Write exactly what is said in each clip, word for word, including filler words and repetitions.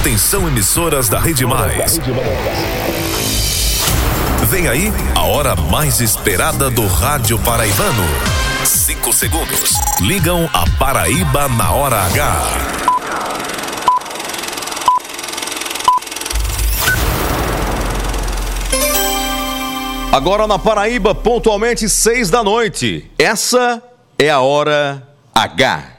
Atenção, emissoras da Rede Mais. Vem aí a hora mais esperada do rádio paraibano. Cinco segundos. Ligam a Paraíba na hora H. Agora na Paraíba, pontualmente seis da noite. Essa é a hora H.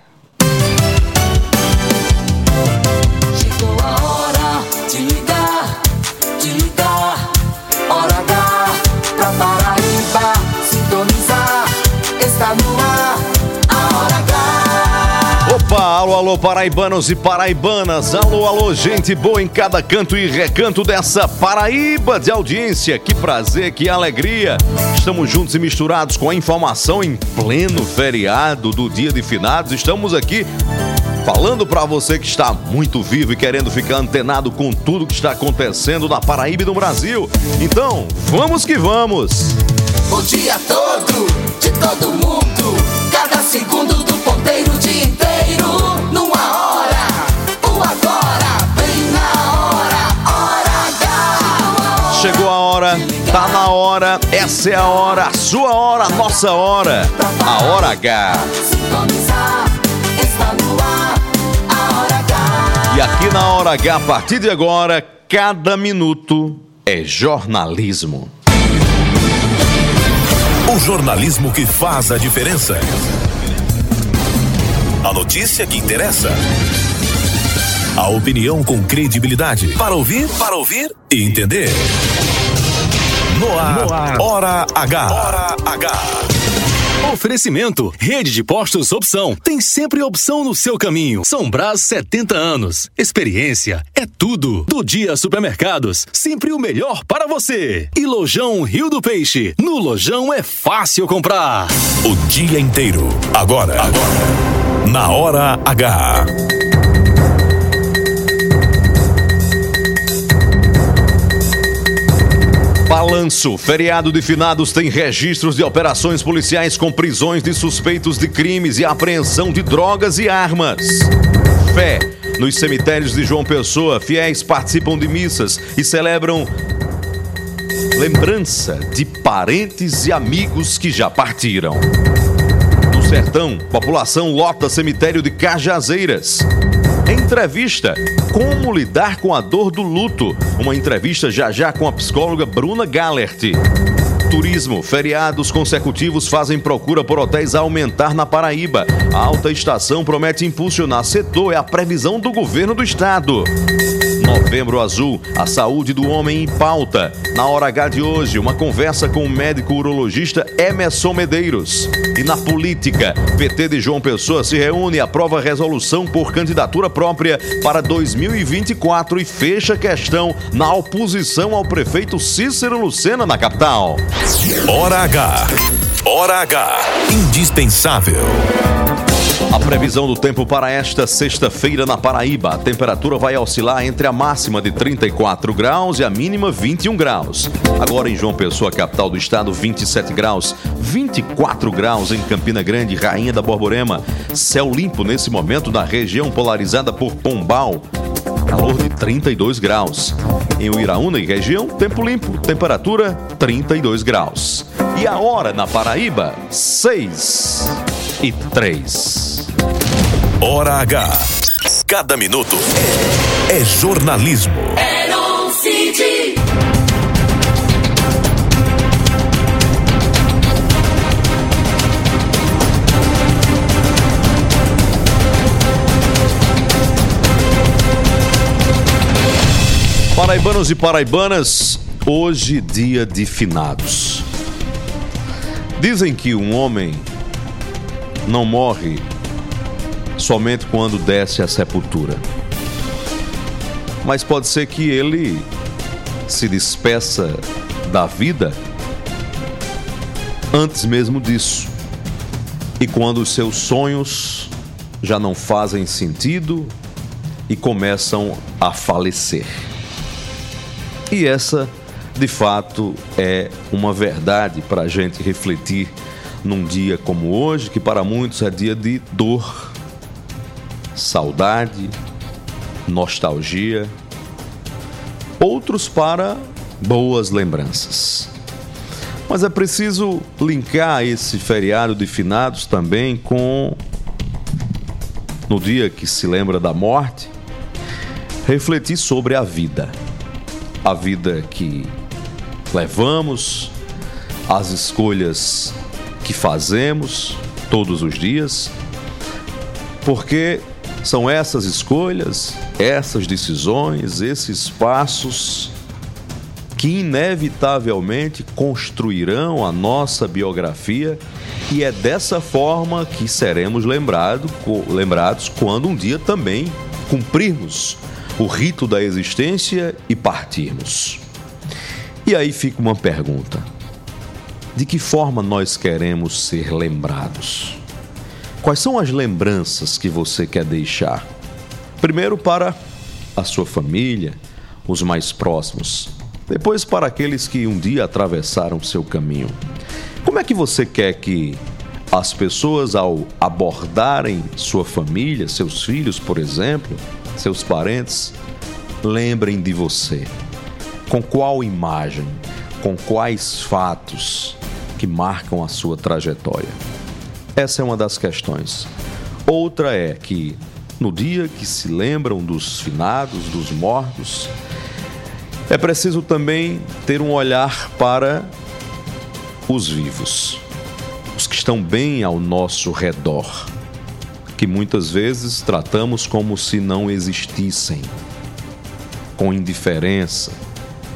Alô, alô, paraibanos e paraibanas, alô, alô, gente boa em cada canto e recanto dessa Paraíba de audiência, que prazer, que alegria, estamos juntos e misturados com a informação em pleno feriado do Dia de Finados, estamos aqui falando para você que está muito vivo e querendo ficar antenado com tudo que está acontecendo na Paraíba e no Brasil, então, vamos que vamos! O dia todo, de todo mundo, cada segundo do ponteiro, o dia inteiro, numa hora, o agora, bem na hora, hora H. Chegou a hora, tá na hora, essa é a hora, a sua hora, a nossa hora, a hora H. E aqui na hora H, a partir de agora, cada minuto é jornalismo. O jornalismo que faz a diferença. A notícia que interessa. A opinião com credibilidade. Para ouvir, para ouvir e entender. No ar, no ar. Hora H. Hora H. Oferecimento, rede de postos Opção. Tem sempre opção no seu caminho. São Brás, setenta anos. Experiência é tudo. Do Dia Supermercados, sempre o melhor para você. E Lojão Rio do Peixe. No Lojão é fácil comprar. O dia inteiro. Agora. Agora. Na Hora H. Balanço. Feriado de finados tem registros de operações policiais com prisões de suspeitos de crimes e apreensão de drogas e armas. Fé. Nos cemitérios de João Pessoa, fiéis participam de missas e celebram lembrança de parentes e amigos que já partiram. No sertão, população lota cemitério de Cajazeiras. Entrevista, como lidar com a dor do luto, uma entrevista já já com a psicóloga Bruna Gallert. Turismo, feriados consecutivos fazem procura por hotéis aumentar na Paraíba. A alta estação promete impulsionar setor, é a previsão do governo do estado. Novembro Azul, a saúde do homem em pauta. Na Hora H de hoje, uma conversa com o médico urologista Emerson Medeiros. E na política, P T de João Pessoa se reúne e aprova resolução por candidatura própria para dois mil e vinte e quatro e fecha questão na oposição ao prefeito Cícero Lucena na capital. Hora H. Hora H. Indispensável. A previsão do tempo para esta sexta-feira na Paraíba. A temperatura vai oscilar entre a máxima de trinta e quatro graus e a mínima vinte e um graus. Agora em João Pessoa, capital do estado, vinte e sete graus. vinte e quatro graus em Campina Grande, Rainha da Borborema. Céu limpo nesse momento na região polarizada por Pombal. Calor de trinta e dois graus. Em Uiraúna e região, tempo limpo, temperatura trinta e dois graus. E a hora na Paraíba, seis e três. Hora H. Cada minuto é jornalismo. Paraibanos e paraibanas, hoje dia de finados. Dizem que um homem não morre somente quando desce à sepultura. Mas pode ser que ele se despeça da vida antes mesmo disso. E quando os seus sonhos já não fazem sentido e começam a falecer. E essa, de fato, é uma verdade para a gente refletir num dia como hoje, que para muitos é dia de dor, saudade, nostalgia, outros para boas lembranças. Mas é preciso linkar esse feriado de finados também com, no dia que se lembra da morte, refletir sobre a vida. A vida que levamos, as escolhas que fazemos todos os dias, porque são essas escolhas, essas decisões, esses passos que inevitavelmente construirão a nossa biografia, e é dessa forma que seremos lembrado, lembrados quando um dia também cumprirmos o rito da existência e partirmos. E aí fica uma pergunta: de que forma nós queremos ser lembrados? Quais são as lembranças que você quer deixar? Primeiro para a sua família, os mais próximos. Depois para aqueles que um dia atravessaram seu caminho. Como é que você quer que as pessoas, ao abordarem sua família, seus filhos, por exemplo, seus parentes, lembrem de você? Com qual imagem? Com quais fatos que marcam a sua trajetória? Essa é uma das questões. Outra é que, no dia que se lembram dos finados, dos mortos, é preciso também ter um olhar para os vivos, os que estão bem ao nosso redor, que muitas vezes tratamos como se não existissem, com indiferença,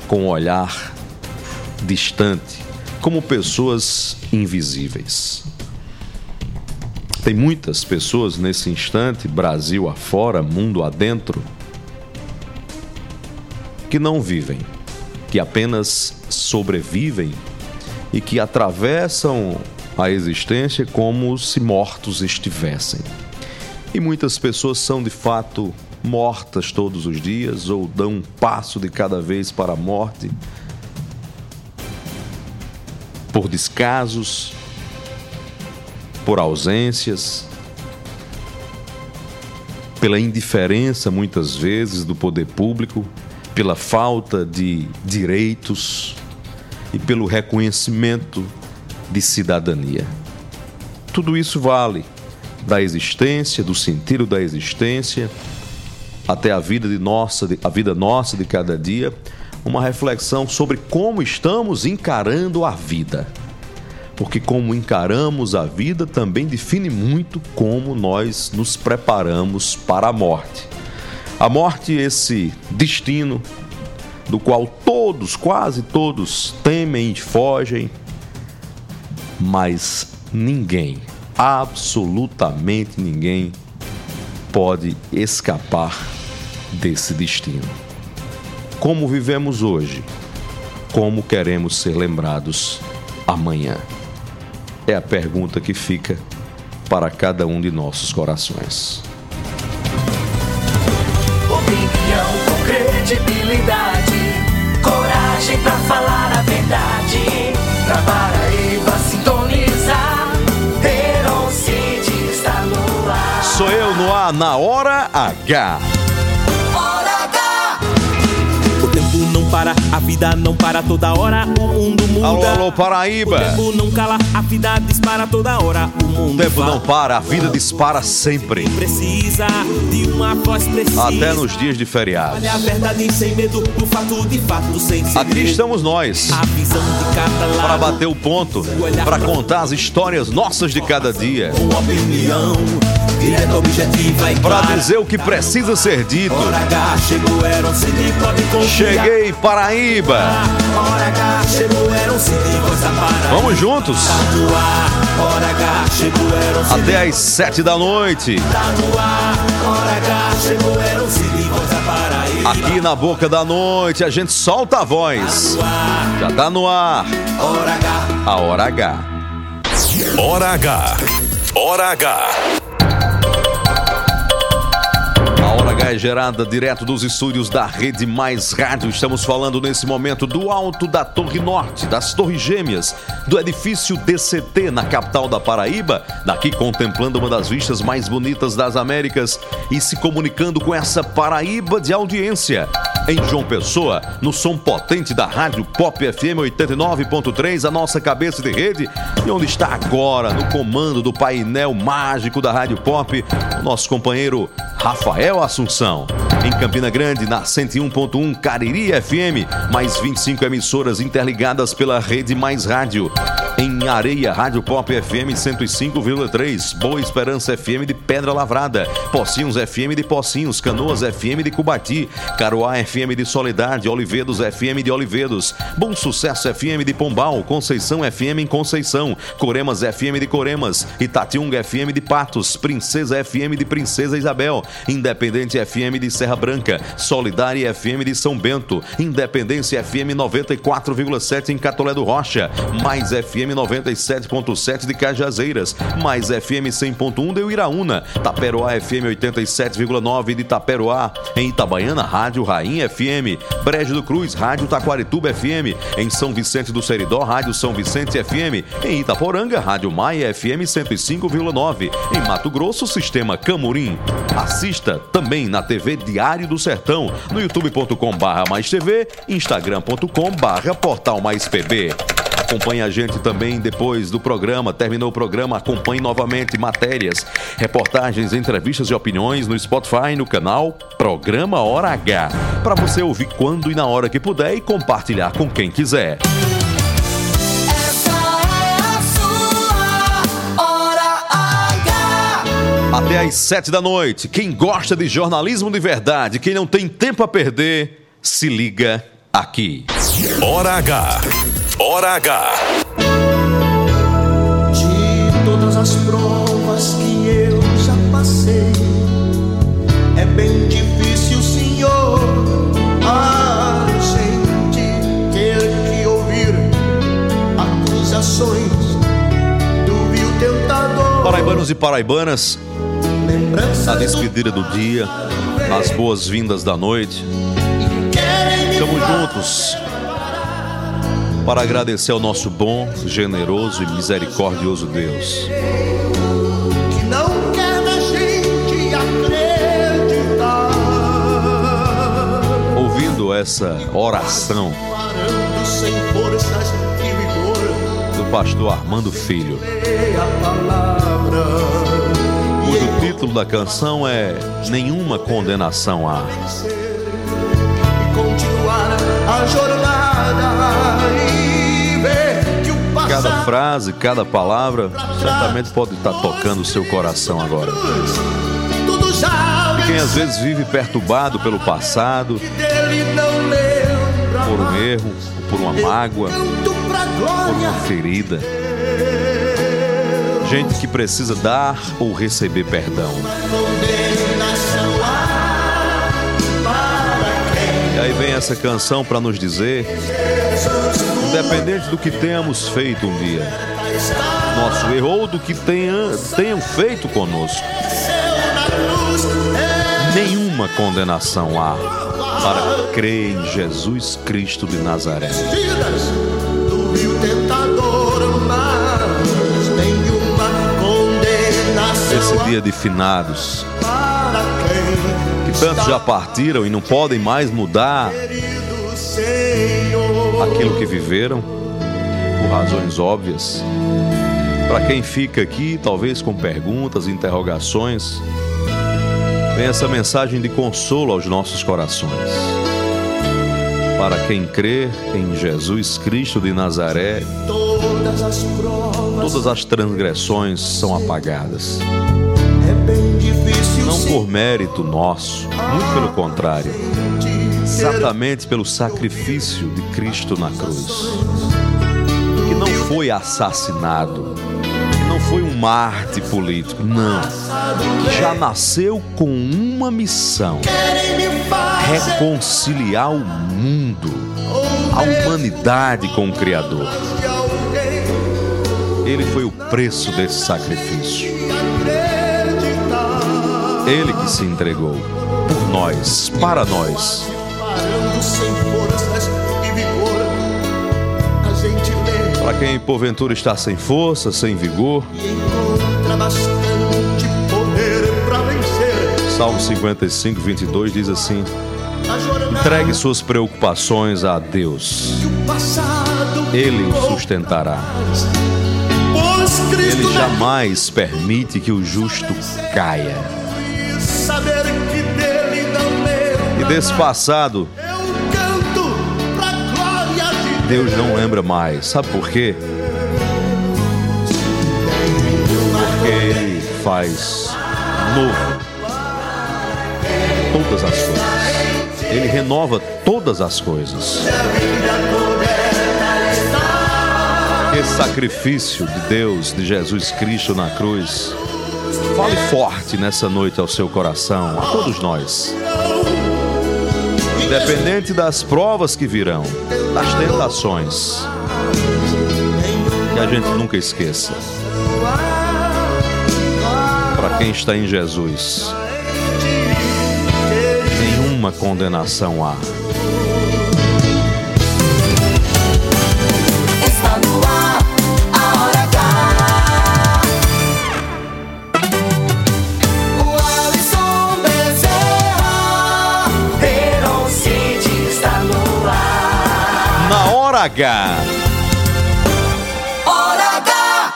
com um olhar distante, como pessoas invisíveis. Tem muitas pessoas nesse instante, Brasil afora, mundo adentro, que não vivem, que apenas sobrevivem e que atravessam a existência como se mortos estivessem. E muitas pessoas são de fato mortas todos os dias, ou dão um passo de cada vez para a morte, por descasos, por ausências, pela indiferença muitas vezes do poder público, pela falta de direitos e pelo reconhecimento de cidadania. Tudo isso vale da existência, do sentido da existência, até a vida de nossa, a vida nossa de cada dia, uma reflexão sobre como estamos encarando a vida. Porque como encaramos a vida também define muito como nós nos preparamos para a morte. A morte, esse destino do qual todos, quase todos, temem e fogem, mas ninguém, absolutamente ninguém, pode escapar desse destino. Como vivemos hoje? Como queremos ser lembrados amanhã? É a pergunta que fica para cada um de nossos corações. Opinião com credibilidade, coragem pra falar a verdade, pra Paraíba sintonizar, Herocide está no ar. Sou eu no ar na Hora H. Hora H. O tempo não para, a vida não para, toda hora o mundo muda. Alô, alô, Paraíba. O tempo não cala, a vida dispara toda hora, o mundo. O tempo vai. Não para, a vida dispara sempre. Precisa de uma voz precisa. Até nos dias de feriado. Olha a verdade sem medo, do fato de fato sem segredo. Aqui estamos nós. A visão de cada lado. Para bater o ponto, para contar as histórias nossas de cada dia. Com opinião direta, objetiva e clara. Para dizer o que precisa ser dito. Hora H, chegou Herocide, pode confiar. Cheguei, Paraíba. Hora H, chegou Herocide, coisa Paraíba. Vamos juntos. Hora H, chegou Herocide. Até às sete da noite. Hora H, chegou Herocide, coisa Paraíba. Aqui na boca da noite a gente solta a voz. Já tá no ar. Hora H. A Hora H. Hora H. Hora H. é gerada direto dos estúdios da Rede Mais Rádio. Estamos falando nesse momento do alto da Torre Norte, das Torres Gêmeas, do edifício D C T, na capital da Paraíba, daqui contemplando uma das vistas mais bonitas das Américas e se comunicando com essa Paraíba de audiência. Em João Pessoa, no som potente da Rádio Pop F M oitenta e nove ponto três, a nossa cabeça de rede, e onde está agora, no comando do painel mágico da Rádio Pop, o nosso companheiro Rafael Assunção. Em Campina Grande, na cento e um ponto um Cariri F M, mais vinte e cinco emissoras interligadas pela Rede Mais Rádio. Em Areia, Rádio Pop F M cento e cinco vírgula três, Boa Esperança F M de Pedra Lavrada, Pocinhos F M de Pocinhos, Canoas F M de Cubati, Caruá F M de Soledade, Olivedos F M de Olivedos, Bom Sucesso F M de Pombal, Conceição F M em Conceição, Coremas F M de Coremas, Itatiunga F M de Patos, Princesa F M de Princesa Isabel, Independente F M de Serra Branca, Solidária F M de São Bento, Independência F M noventa e quatro vírgula sete em Catolé do Rocha, Mais F M noventa e sete ponto sete de Cajazeiras, Mais F M cem ponto um de Uiraúna, Taperoá F M oitenta e sete vírgula nove de Taperoá, em Itabaiana, Rádio Rainha F M, Brejo do Cruz, Rádio Taquarituba F M, em São Vicente do Seridó, Rádio São Vicente F M, em Itaporanga, Rádio Maia F M cento e cinco vírgula nove, em Mato Grosso, Sistema Camurim. Assista também na T V Diário do Sertão, no youtube ponto com barra mais T V, instagram ponto com barra portal mais P B. Acompanhe a gente também depois do programa. Terminou o programa, acompanhe novamente matérias, reportagens, entrevistas e opiniões no Spotify, no canal Programa Hora H, para você ouvir quando e na hora que puder e compartilhar com quem quiser. Até às sete da noite, quem gosta de jornalismo de verdade, quem não tem tempo a perder, se liga aqui. Hora H. Hora H. De todas as provas que eu já passei, é bem difícil, senhor, a gente ter que ouvir acusações do vil tentador. Paraibanos e paraibanas, na despedida do dia, nas boas-vindas da noite, estamos juntos para agradecer ao nosso bom, generoso e misericordioso Deus, que não quer da gente acreditar. Ouvindo essa oração do pastor Armando Filho, cujo título da canção é Nenhuma Condenação Há. Cada frase, cada palavra certamente pode estar tocando o seu coração agora. E quem às vezes vive perturbado pelo passado, por um erro, por uma mágoa, por uma ferida, gente que precisa dar ou receber perdão. E aí vem essa canção para nos dizer, independente do que tenhamos feito um dia, nosso erro ou do que tenha, tenham feito conosco, nenhuma condenação há para crer em Jesus Cristo de Nazaré. Esse dia de finados, que tantos já partiram e não podem mais mudar aquilo que viveram, por razões óbvias. Para quem fica aqui, talvez com perguntas, interrogações, vem essa mensagem de consolo aos nossos corações. Para quem crê em Jesus Cristo de Nazaré, todas as transgressões são apagadas. Não por mérito nosso, muito pelo contrário, exatamente pelo sacrifício de Cristo na cruz, que não foi assassinado, que não foi um mártir político, não, que já nasceu com uma missão: reconciliar o mundo, a humanidade com o Criador. Ele foi o preço desse sacrifício, Ele que se entregou. por nós, para nós. Para quem porventura está sem força, sem vigor, Salmo cinquenta e cinco, vinte e dois diz assim: entregue suas preocupações a Deus, Ele o sustentará. Ele jamais permite que o justo caia. E desse passado, Deus não lembra mais. Sabe por quê? Porque Ele faz novo todas as coisas. Ele renova todas as coisas. Esse sacrifício de Deus, de Jesus Cristo na cruz, fale forte nessa noite ao seu coração, a todos nós. Independente das provas que virão, das tentações, que a gente nunca esqueça. Para quem está em Jesus, nenhuma condenação há. H. Hora H.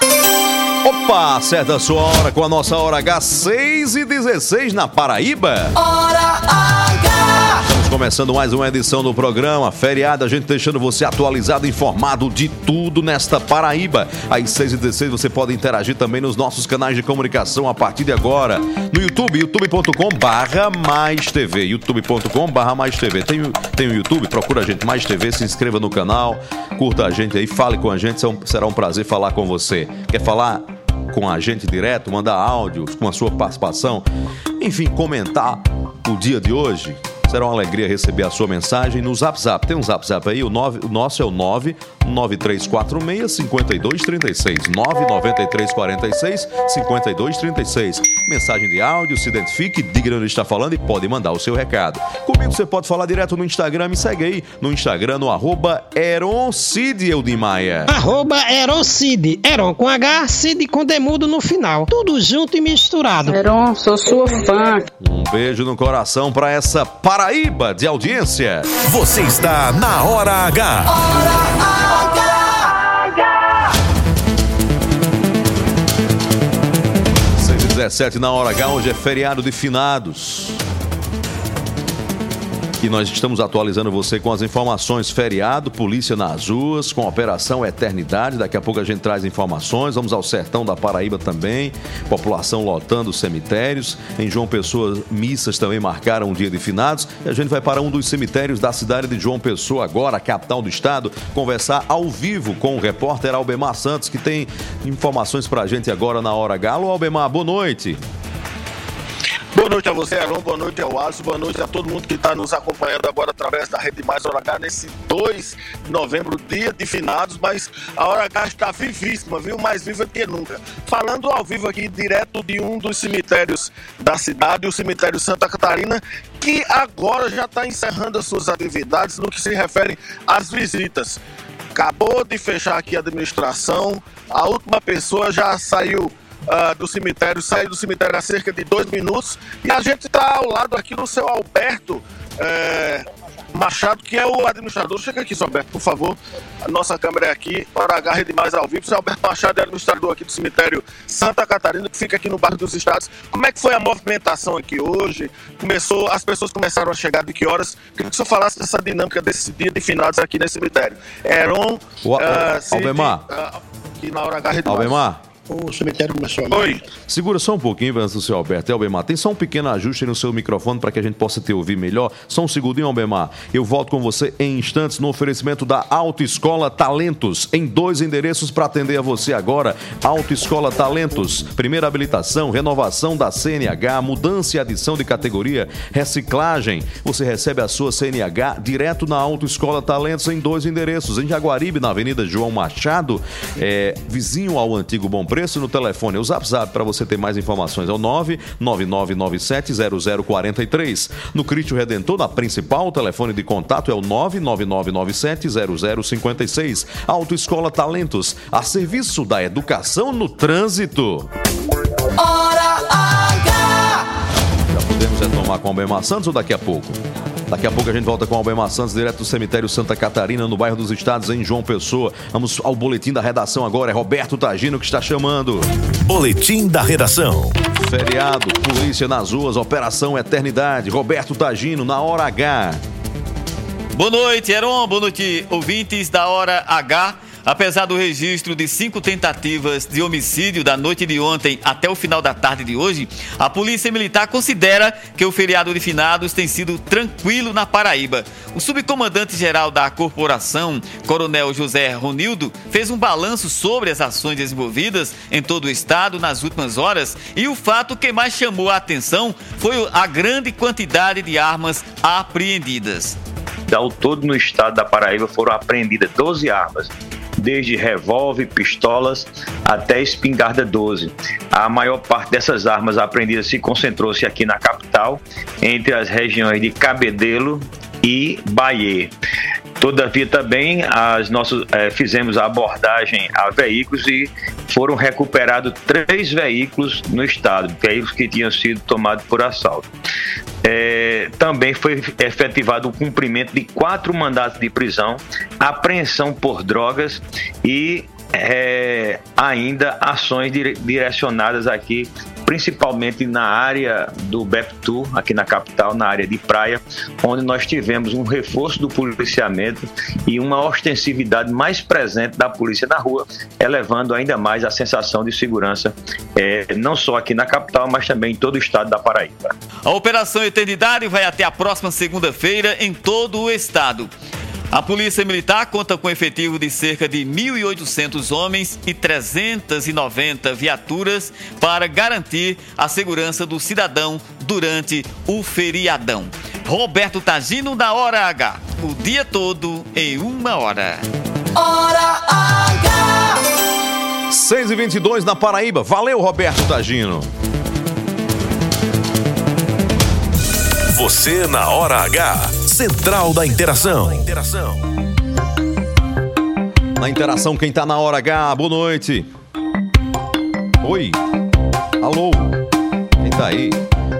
Opa, acerta a sua hora com a nossa Hora H, seis e dezesseis na Paraíba. Hora H. Estamos começando mais uma edição do programa Feriado, a gente deixando você atualizado, informado de tudo nesta Paraíba. Às seis e dezesseis você pode interagir também nos nossos canais de comunicação a partir de agora. No YouTube, youtube ponto com barra mais tv, youtube ponto com barra mais tv. Tem, tem o YouTube, procura a gente, Mais T V, se inscreva no canal, curta a gente aí, fale com a gente, será um prazer falar com você. Quer falar com a gente direto, mandar áudio com a sua participação, enfim, comentar o dia de hoje? Será uma alegria receber a sua mensagem no Zap Zap. Tem um Zap Zap aí, o, nove, o nosso é o nove nove três quatro seis, cinco dois três seis, nove nove três quatro seis, cinco dois três seis. Mensagem de áudio, se identifique, diga onde está falando e pode mandar o seu recado. Comigo você pode falar direto no Instagram, me segue aí no Instagram, no arroba Eroncid, Eudimaia. Arroba Eroncid, Eron com H, Cid com demudo no final. Tudo junto e misturado. Eron, sou sua fã. Um beijo no coração pra essa Paraíba de audiência. Você está na Hora H. Hora H. seis e dezessete na Hora H. Hoje é feriado de finados. E nós estamos atualizando você com as informações. Feriado, polícia nas ruas, com a Operação Eternidade. Daqui a pouco a gente traz informações. Vamos ao sertão da Paraíba também. População lotando os cemitérios. Em João Pessoa, missas também marcaram um dia de finados. E a gente vai para um dos cemitérios da cidade de João Pessoa agora, capital do estado, conversar ao vivo com o repórter Albemar Santos, que tem informações para a gente agora na Hora H. Alô, Albemar, boa noite. Boa noite a você, Aron, boa noite ao Alisson, boa noite a todo mundo que está nos acompanhando agora através da Rede Mais Hora H nesse dois de novembro, dia de finados, mas a Hora H está vivíssima, viu? Mais viva que nunca. Falando ao vivo aqui, direto de um dos cemitérios da cidade, o cemitério Santa Catarina, que agora já está encerrando as suas atividades no que se refere às visitas. Acabou de fechar aqui a administração, a última pessoa já saiu Uh, do cemitério, saí do cemitério há cerca de dois minutos e a gente está ao lado aqui do seu Alberto é, Machado, que é o administrador. Chega aqui, seu Alberto, por favor. A nossa câmera é aqui, Hora H Demais ao vivo. Seu Alberto Machado é administrador aqui do cemitério Santa Catarina, que fica aqui no bairro dos Estados. Como é que foi a movimentação aqui hoje? Começou, as pessoas começaram a chegar de que horas? Queria que o senhor falasse dessa dinâmica desse dia de finados aqui nesse cemitério. Eron, uh, Albemar, uh, aqui na Hora H Demais. Albemar. O cemitério começou a... Oi. Segura só um pouquinho, seu Alberto. É, Albemar, tem só um pequeno ajuste no seu microfone para que a gente possa te ouvir melhor. Só um segundinho, Albemar. Eu volto com você em instantes no oferecimento da Autoescola Talentos, em dois endereços para atender a você agora. Autoescola Talentos, primeira habilitação, renovação da C N H, mudança e adição de categoria, reciclagem. Você recebe a sua C N H direto na Autoescola Talentos, em dois endereços. Em Jaguaribe, na Avenida João Machado, é, vizinho ao antigo Bom Preço, preço no telefone. O Zap Zap para você ter mais informações é o nove nove nove nove sete zero zero quatro três. No Cristo Redentor, na principal, o telefone de contato é o nove nove nove nove sete zero zero cinco seis. Autoescola Talentos, a serviço da educação no trânsito. Hora H! Já podemos retomar com o Albemar Santos ou daqui a pouco? Daqui a pouco a gente volta com o Albemar Santos, direto do Cemitério Santa Catarina, no bairro dos Estados, em João Pessoa. Vamos ao Boletim da Redação agora. É Roberto Tagino que está chamando. Boletim da Redação. Feriado, polícia nas ruas, Operação Eternidade. Roberto Tagino, na Hora H. Boa noite, Heron. Boa noite, ouvintes da Hora H. Apesar do registro de cinco tentativas de homicídio da noite de ontem até o final da tarde de hoje, a Polícia Militar considera que o feriado de finados tem sido tranquilo na Paraíba. O subcomandante-geral da corporação, Coronel José Ronildo, fez um balanço sobre as ações desenvolvidas em todo o estado nas últimas horas e o fato que mais chamou a atenção foi a grande quantidade de armas apreendidas. Ao todo no estado da Paraíba foram apreendidas doze armas, desde revólver, pistolas até espingarda doze. A maior parte dessas armas apreendidas se concentrou-se aqui na capital, entre as regiões de Cabedelo e Bahia. Todavia também as nossas, eh, fizemos a abordagem a veículos e foram recuperados três veículos no estado, veículos que tinham sido tomados por assalto. É, também foi efetivado o cumprimento de quatro mandados de prisão, apreensão por drogas e é, ainda ações direcionadas aqui, principalmente na área do B E P T U, aqui na capital, na área de praia, onde nós tivemos um reforço do policiamento e uma ostensividade mais presente da polícia na rua, elevando ainda mais a sensação de segurança, é, não só aqui na capital, mas também em todo o estado da Paraíba. A Operação Eternidade vai até a próxima segunda-feira em todo o estado. A Polícia Militar conta com efetivo de cerca de mil e oitocentos homens e trezentas e noventa viaturas para garantir a segurança do cidadão durante o feriadão. Roberto Tagino, da Hora H. O dia todo em uma hora. Hora H! seis e vinte e dois na Paraíba. Valeu, Roberto Tagino. Você na Hora H, Central da Interação. Na Interação, quem tá na Hora H, boa noite. Oi, alô, quem tá aí?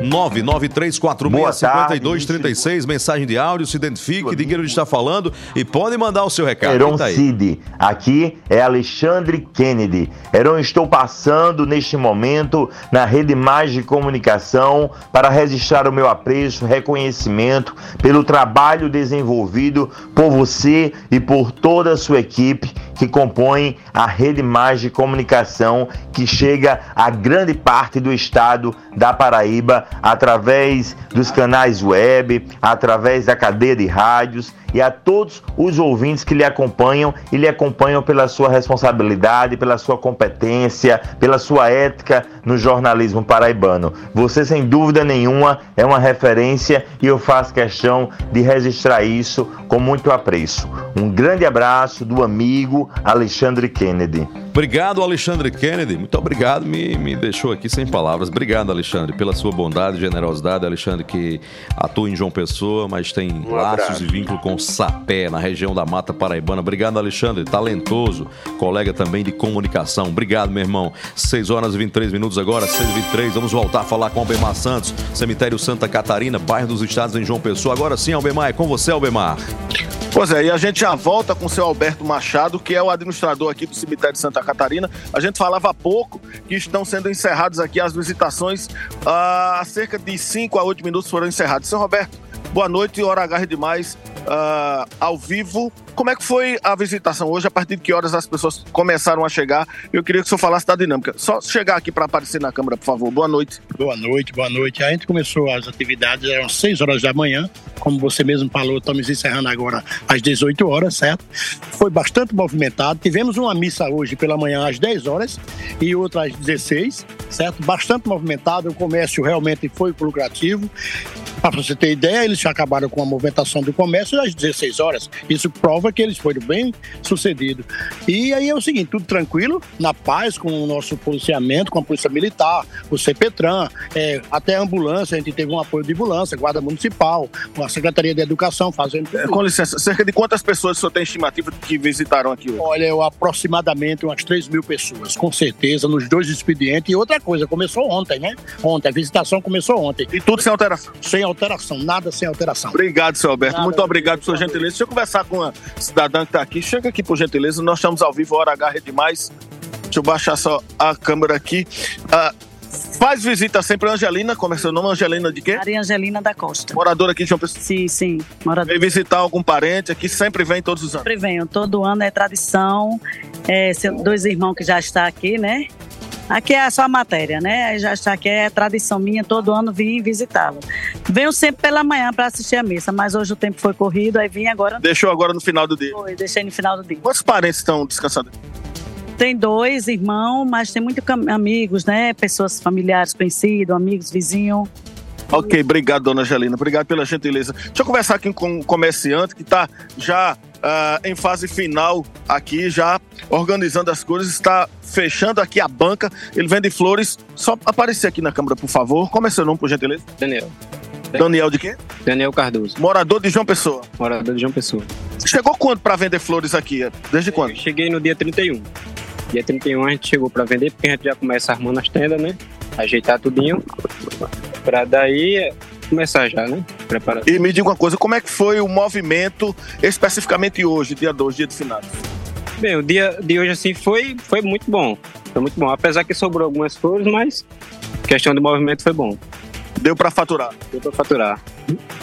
nove nove três quatro seis cinco dois três seis, mensagem de áudio, se identifique, diga onde está falando e pode mandar o seu recado. Heron tá Cid, aqui é Alexandre Kennedy. Heron, estou passando neste momento na Rede Mais de Comunicação para registrar o meu apreço, reconhecimento pelo trabalho desenvolvido por você e por toda a sua equipe que compõe a Rede Mais de Comunicação, que chega a grande parte do estado da Paraíba através dos canais web, através da cadeia de rádios, e a todos os ouvintes que lhe acompanham e lhe acompanham pela sua responsabilidade, pela sua competência, pela sua ética no jornalismo paraibano. Você, sem dúvida nenhuma, é uma referência e eu faço questão de registrar isso com muito apreço. Um grande abraço do amigo Alexandre Kennedy. Obrigado, Alexandre Kennedy. Muito obrigado. Me, me deixou aqui sem palavras. Obrigado, Alexandre, pela sua bondade e generosidade. Alexandre, que atua em João Pessoa, mas tem um laços e vínculo com Sapé, na região da Mata Paraibana. Obrigado, Alexandre. Talentoso. Colega também de comunicação. Obrigado, meu irmão. seis horas e vinte e três minutos agora, seis e vinte e três. Vamos voltar a falar com Albemar Santos, Cemitério Santa Catarina, bairro dos Estados, em João Pessoa. Agora sim, Albemar, é com você, Albemar. Pois é, e a gente já volta com o seu Alberto Machado, que é o administrador aqui do Cemitério de Santa Catarina. A gente falava há pouco que estão sendo encerradas aqui as visitações, há ah, cerca de cinco a oito minutos foram encerradas. Seu Roberto, boa noite, Hora H Demais, ah, ao vivo. Como é que foi a visitação hoje? A partir de que horas as pessoas começaram a chegar? Eu queria que o senhor falasse da dinâmica. Só chegar aqui para aparecer na câmera, por favor. Boa noite. Boa noite, boa noite. A gente começou as atividades às seis horas da manhã. Como você mesmo falou, estamos encerrando agora às dezoito horas, certo? Foi bastante movimentado. Tivemos uma missa hoje pela manhã às dez horas e outra às dezesseis, certo? Bastante movimentado. O comércio realmente foi lucrativo. Para você ter ideia, eles já acabaram com a movimentação do comércio às dezesseis horas. Isso prova que eles foram bem sucedidos. E aí é o seguinte, tudo tranquilo, na paz, com o nosso policiamento, com a polícia militar, o C P Tran, é, até a ambulância, a gente teve um apoio de ambulância, guarda municipal, a Secretaria de Educação fazendo... Tudo. Com licença, cerca de quantas pessoas o senhor tem estimativa que visitaram aqui hoje? Olha, eu, aproximadamente umas três mil pessoas, com certeza, nos dois expedientes. E outra coisa, começou ontem, né? Ontem, a visitação começou ontem. E tudo sem alteração? Sem alteração, nada sem alteração. Obrigado, senhor Alberto. Nada, muito obrigado por sua gentileza. Deixa eu conversar com a cidadã que está aqui. Chega aqui, por gentileza. Nós estamos ao vivo, Hora H, Rede Mais. Deixa eu baixar só a câmera aqui. Ah, faz visita sempre a Angelina. Como é seu nome? Angelina de quê? Maria Angelina da Costa. Moradora aqui de João Pessoa? Sim, sim. Moradora. Vem visitar algum parente aqui? Sempre vem todos os anos? Sempre venho. Todo ano é tradição. É, dois irmãos que já estão aqui, né? Aqui é só a matéria, né? Já está aqui, é tradição minha, todo ano vim visitá-lo. Venho sempre pela manhã para assistir a missa, mas hoje o tempo foi corrido, aí vim agora... Deixou agora no final do dia? Foi, deixei no final do dia. Quantos parentes estão descansando? Tem dois irmãos, mas tem muitos amigos, né? Pessoas familiares, conhecidos, amigos, vizinhos. Ok, obrigado, dona Angelina. Obrigado pela gentileza. Deixa eu conversar aqui com um comerciante que está já... Uh, em fase final aqui, já organizando as coisas, está fechando aqui a banca, ele vende flores. Só aparecer aqui na câmera, por favor. Como é seu nome, por gentileza? Daniel. Daniel de quê? Daniel Cardoso. Morador de João Pessoa. Morador de João Pessoa. Chegou quando para vender flores aqui? Desde quando? Eu cheguei no dia trinta e um. Dia trinta e um a gente chegou para vender, porque a gente já começa armando as tendas, né? Ajeitar tudinho, para daí... começar já, né? Preparar. E me diga uma coisa, como é que foi o movimento especificamente hoje, dia dois, dia de finados? Bem, o dia de hoje assim foi, foi muito bom, foi muito bom, apesar que sobrou algumas flores, mas a questão do movimento foi bom. Deu para faturar? Deu para faturar.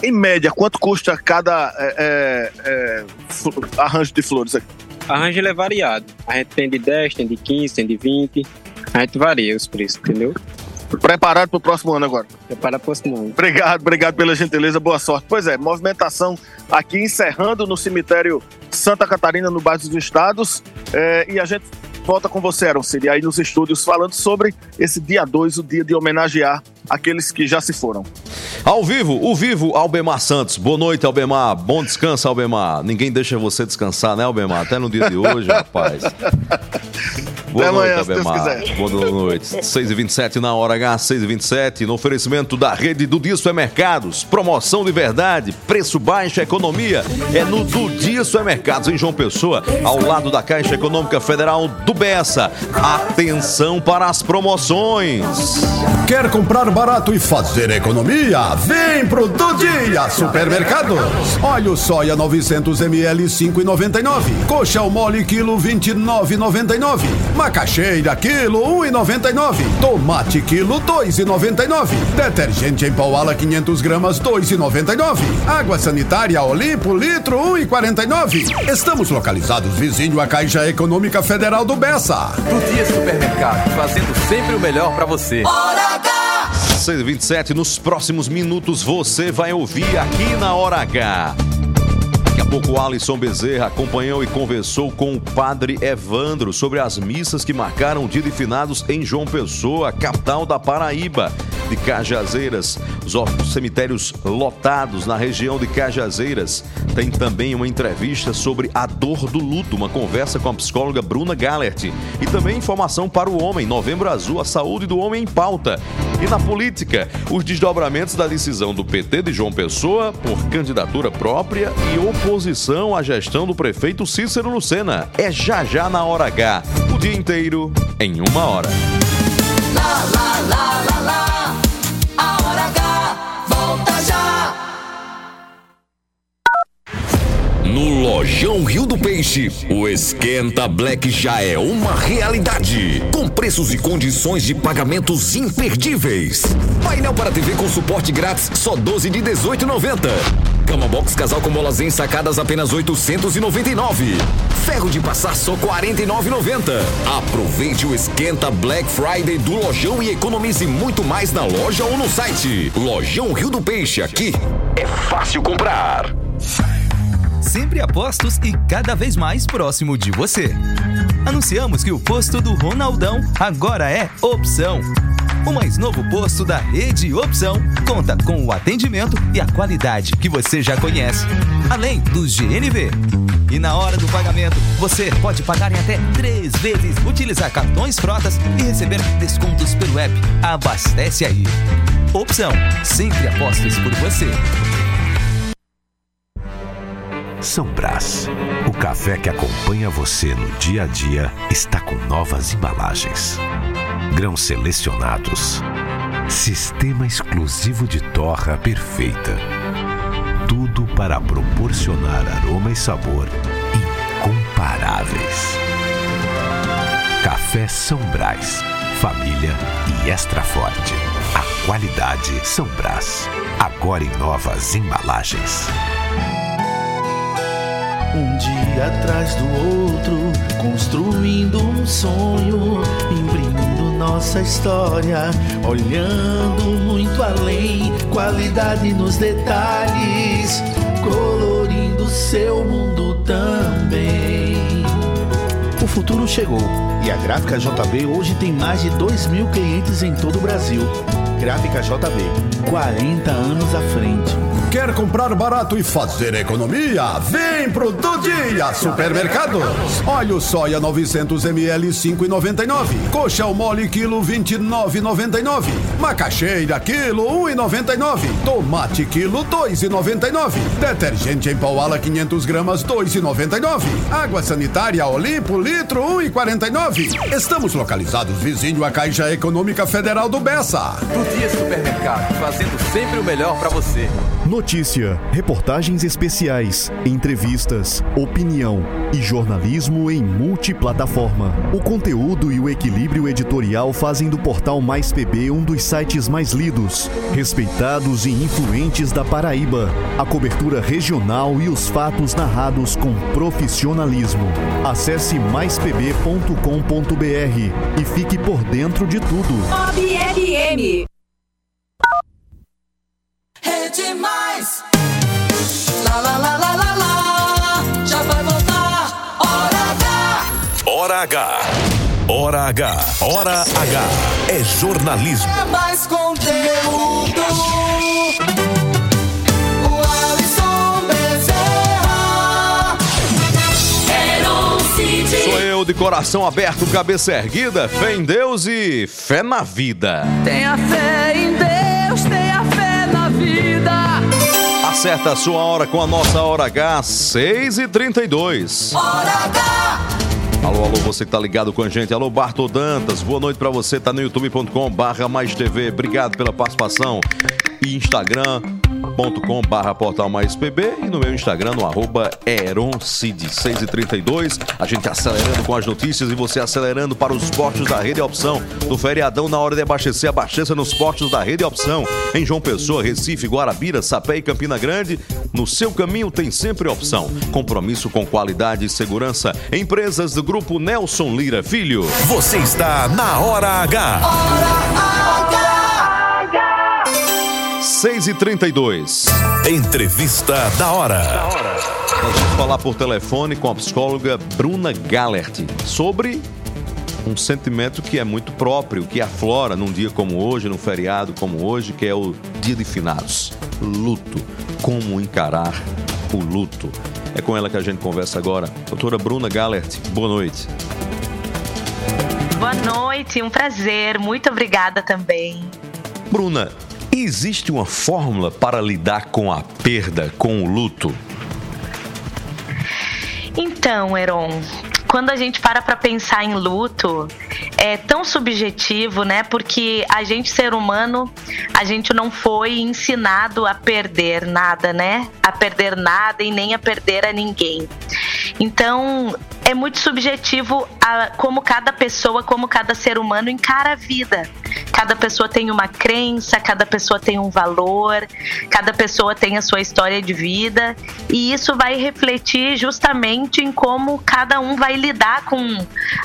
Em média, quanto custa cada é, é, arranjo de flores aqui? Arranjo ele é variado, a gente tem de dez, tem de quinze, tem de vinte, a gente varia os preços, entendeu? Preparado para o próximo ano agora? Preparado para o próximo ano. Obrigado, obrigado pela gentileza, boa sorte. Pois é, movimentação aqui encerrando no cemitério Santa Catarina, no bairro dos Estados. É, e a gente volta com você, Aroncílio, aí nos estúdios, falando sobre esse dia dois, o dia de homenagear aqueles que já se foram. Ao vivo, o vivo, Albemar Santos. Boa noite, Albemar. Bom descanso, Albemar. Ninguém deixa você descansar, né, Albemar? Até no dia de hoje, rapaz. Boa até noite, amanhã, Albemar. Se Deus quiser. Boa noite. seis e vinte e sete na Hora H, seis e vinte e sete, no oferecimento da Rede do Dia Supermercados. Promoção de verdade, preço baixo, economia. É no Do Dia Supermercados, em João Pessoa, ao lado da Caixa Econômica Federal do Bessa. Atenção para as promoções. Quer comprar barato e fazer economia? Vem pro Do Dia Supermercados. Óleo soia novecentos mililitros, cinco reais e noventa e nove centavos. Coxa ao mole, quilo, vinte e nove reais e noventa e nove centavos. Macaxeira, quilo, um real e noventa e nove centavos. Tomate, quilo, dois reais e noventa e nove centavos. Detergente em pó ala, quinhentas gramas, dois reais e noventa e nove centavos. Água sanitária Olimpo, litro, um real e quarenta e nove centavos. Estamos localizados vizinho à Caixa Econômica Federal do Bessa. Do Dia Supermercado, fazendo sempre o melhor para você. Hora H! seis e vinte e sete, nos próximos minutos você vai ouvir aqui na Hora H. Daqui a pouco o Alisson Bezerra acompanhou e conversou com o padre Evandro sobre as missas que marcaram o dia de finados em João Pessoa, capital da Paraíba, de Cajazeiras. Os cemitérios lotados na região de Cajazeiras. Tem também uma entrevista sobre a dor do luto, uma conversa com a psicóloga Bruna Gallert. E também informação para o homem, Novembro Azul, a saúde do homem em pauta. E na política, os desdobramentos da decisão do P T de João Pessoa por candidatura própria e oposição. Posição à gestão do prefeito Cícero Lucena. É já já na Hora H. O dia inteiro em uma hora. Lá, lá, lá, lá, lá. A Hora H volta já. No Lojão Rio do Peixe, o Esquenta Black já é uma realidade, com preços e condições de pagamentos imperdíveis. Painel para T V com suporte grátis, só doze de dezoito e noventa. Cama box casal com molas ensacadas, apenas oitocentos e noventa e nove. Ferro de passar, só quarenta e nove reais e noventa centavos. Aproveite o Esquenta Black Friday do Lojão e economize muito mais na loja ou no site. Lojão Rio do Peixe, aqui é fácil comprar. Sempre a postos e cada vez mais próximo de você. Anunciamos que o posto do Ronaldão agora é Opção. O mais novo posto da rede Opção conta com o atendimento e a qualidade que você já conhece, além dos G N V. E na hora do pagamento, você pode pagar em até três vezes, utilizar cartões frotas e receber descontos pelo app. Abastece aí. Opção, sempre apostas por você. São Brás, o café que acompanha você no dia a dia, está com novas embalagens, grãos selecionados, sistema exclusivo de torra perfeita. Tudo para proporcionar aroma e sabor incomparáveis. Café São Brás, família e extra forte. A qualidade São Brás, agora em novas embalagens. Um dia atrás do outro, construindo um sonho, imprimindo nossa história, olhando muito além, qualidade nos detalhes, colorindo seu mundo também. O futuro chegou e a Gráfica J B hoje tem mais de dois mil clientes em todo o Brasil. Gráfica J B, quarenta anos à frente. Quer comprar barato e fazer economia? Vem pro Do Dia Supermercados. Óleo soia novecentos mililitros cinco reais e noventa e nove centavos. Coxa ao mole quilo vinte e nove reais e noventa e nove centavos. Macaxeira quilo um real e noventa e nove centavos. Tomate quilo dois reais e noventa e nove centavos. Detergente em pó ala quinhentos gramas dois reais e noventa e nove centavos. Água sanitária Olimpo litro um real e quarenta e nove centavos. Estamos localizados vizinho à Caixa Econômica Federal do Bessa. Do Dia Supermercados, fazendo sempre o melhor para você. Notícia, reportagens especiais, entrevistas, opinião e jornalismo em multiplataforma. O conteúdo e o equilíbrio editorial fazem do Portal Mais P B um dos sites mais lidos, respeitados e influentes da Paraíba. A cobertura regional e os fatos narrados com profissionalismo. Acesse mais p b ponto com ponto b r e fique por dentro de tudo. O B F M. Rede Mais, lá, lá, lá, lá, lá, lá, já vai voltar, Hora H. Hora H, Hora H, Hora H, é jornalismo. É mais conteúdo, o Alisson Bezerra, Heron. Sou eu de coração aberto, cabeça erguida, fé em Deus e fé na vida. Tenha fé em Deus, tenha fé. Acerta a sua hora com a nossa Hora H, seis e trinta e dois. Hora H! Alô, alô, você que tá ligado com a gente. Alô, Bartô Dantas, boa noite pra você. Tá no youtube ponto com barra mais tv. Obrigado pela participação. E instagram ponto com barra portal mais p b. E no meu Instagram, no arroba Eroncid, seis e trinta e dois. A gente acelerando com as notícias e você acelerando para os postos da Rede Opção. No feriadão, na hora de abastecer, abasteça nos postos da Rede Opção. Em João Pessoa, Recife, Guarabira, Sapé e Campina Grande, no seu caminho tem sempre opção. Compromisso com qualidade e segurança. Empresas do Grupo Nelson Lira Filho. Você está na Hora H. Hora H. seis e trinta e dois. Entrevista da hora. Nós vamos falar por telefone com a psicóloga Bruna Gallert sobre um sentimento que é muito próprio, que aflora num dia como hoje, num feriado como hoje, que é o Dia de Finados. Luto. Como encarar o luto? É com ela que a gente conversa agora. Doutora Bruna Gallert, boa noite. Boa noite, um prazer. Muito obrigada também. Bruna, existe uma fórmula para lidar com a perda, com o luto? Então, Heron, quando a gente para para pensar em luto, é tão subjetivo, né? Porque a gente, ser humano, a gente não foi ensinado a perder nada, né? A perder nada e nem a perder a ninguém. Então, é muito subjetivo a, como cada pessoa, como cada ser humano encara a vida. Cada pessoa tem uma crença, cada pessoa tem um valor, cada pessoa tem a sua história de vida. E isso vai refletir justamente em como cada um vai lidar com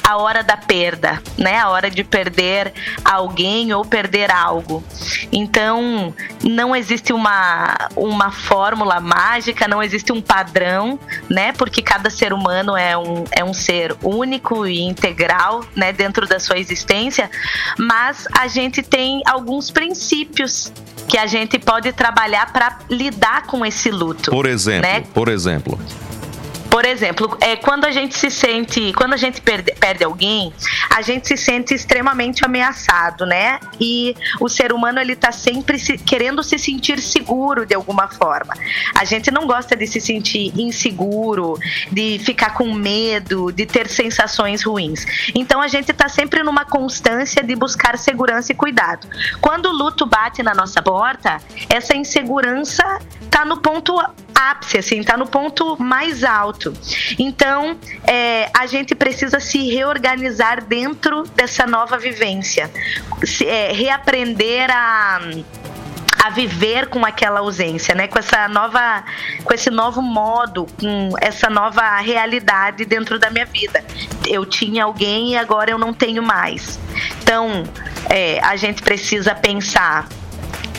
a hora da perda, né? A hora de perder alguém ou perder algo. Então, não existe uma, uma fórmula mágica, não existe um padrão, né? Porque cada ser humano é um, é um ser único e integral, né? Dentro da sua existência, mas a gente gente tem alguns princípios que a gente pode trabalhar para lidar com esse luto. Por exemplo, né? por exemplo... Por exemplo, é, quando a gente se sente, quando a gente perde, perde alguém, a gente se sente extremamente ameaçado, né? E o ser humano, ele tá sempre se, querendo se sentir seguro de alguma forma. A gente não gosta de se sentir inseguro, de ficar com medo, de ter sensações ruins. Então a gente tá sempre numa constância de buscar segurança e cuidado. Quando o luto bate na nossa porta, essa insegurança tá no ponto ápice, assim, tá no ponto mais alto. Então, é, a gente precisa se reorganizar dentro dessa nova vivência, se, é, reaprender a, a viver com aquela ausência, né? Com essa nova, com esse novo modo, com essa nova realidade dentro da minha vida. Eu tinha alguém e agora eu não tenho mais. Então, é, a gente precisa pensar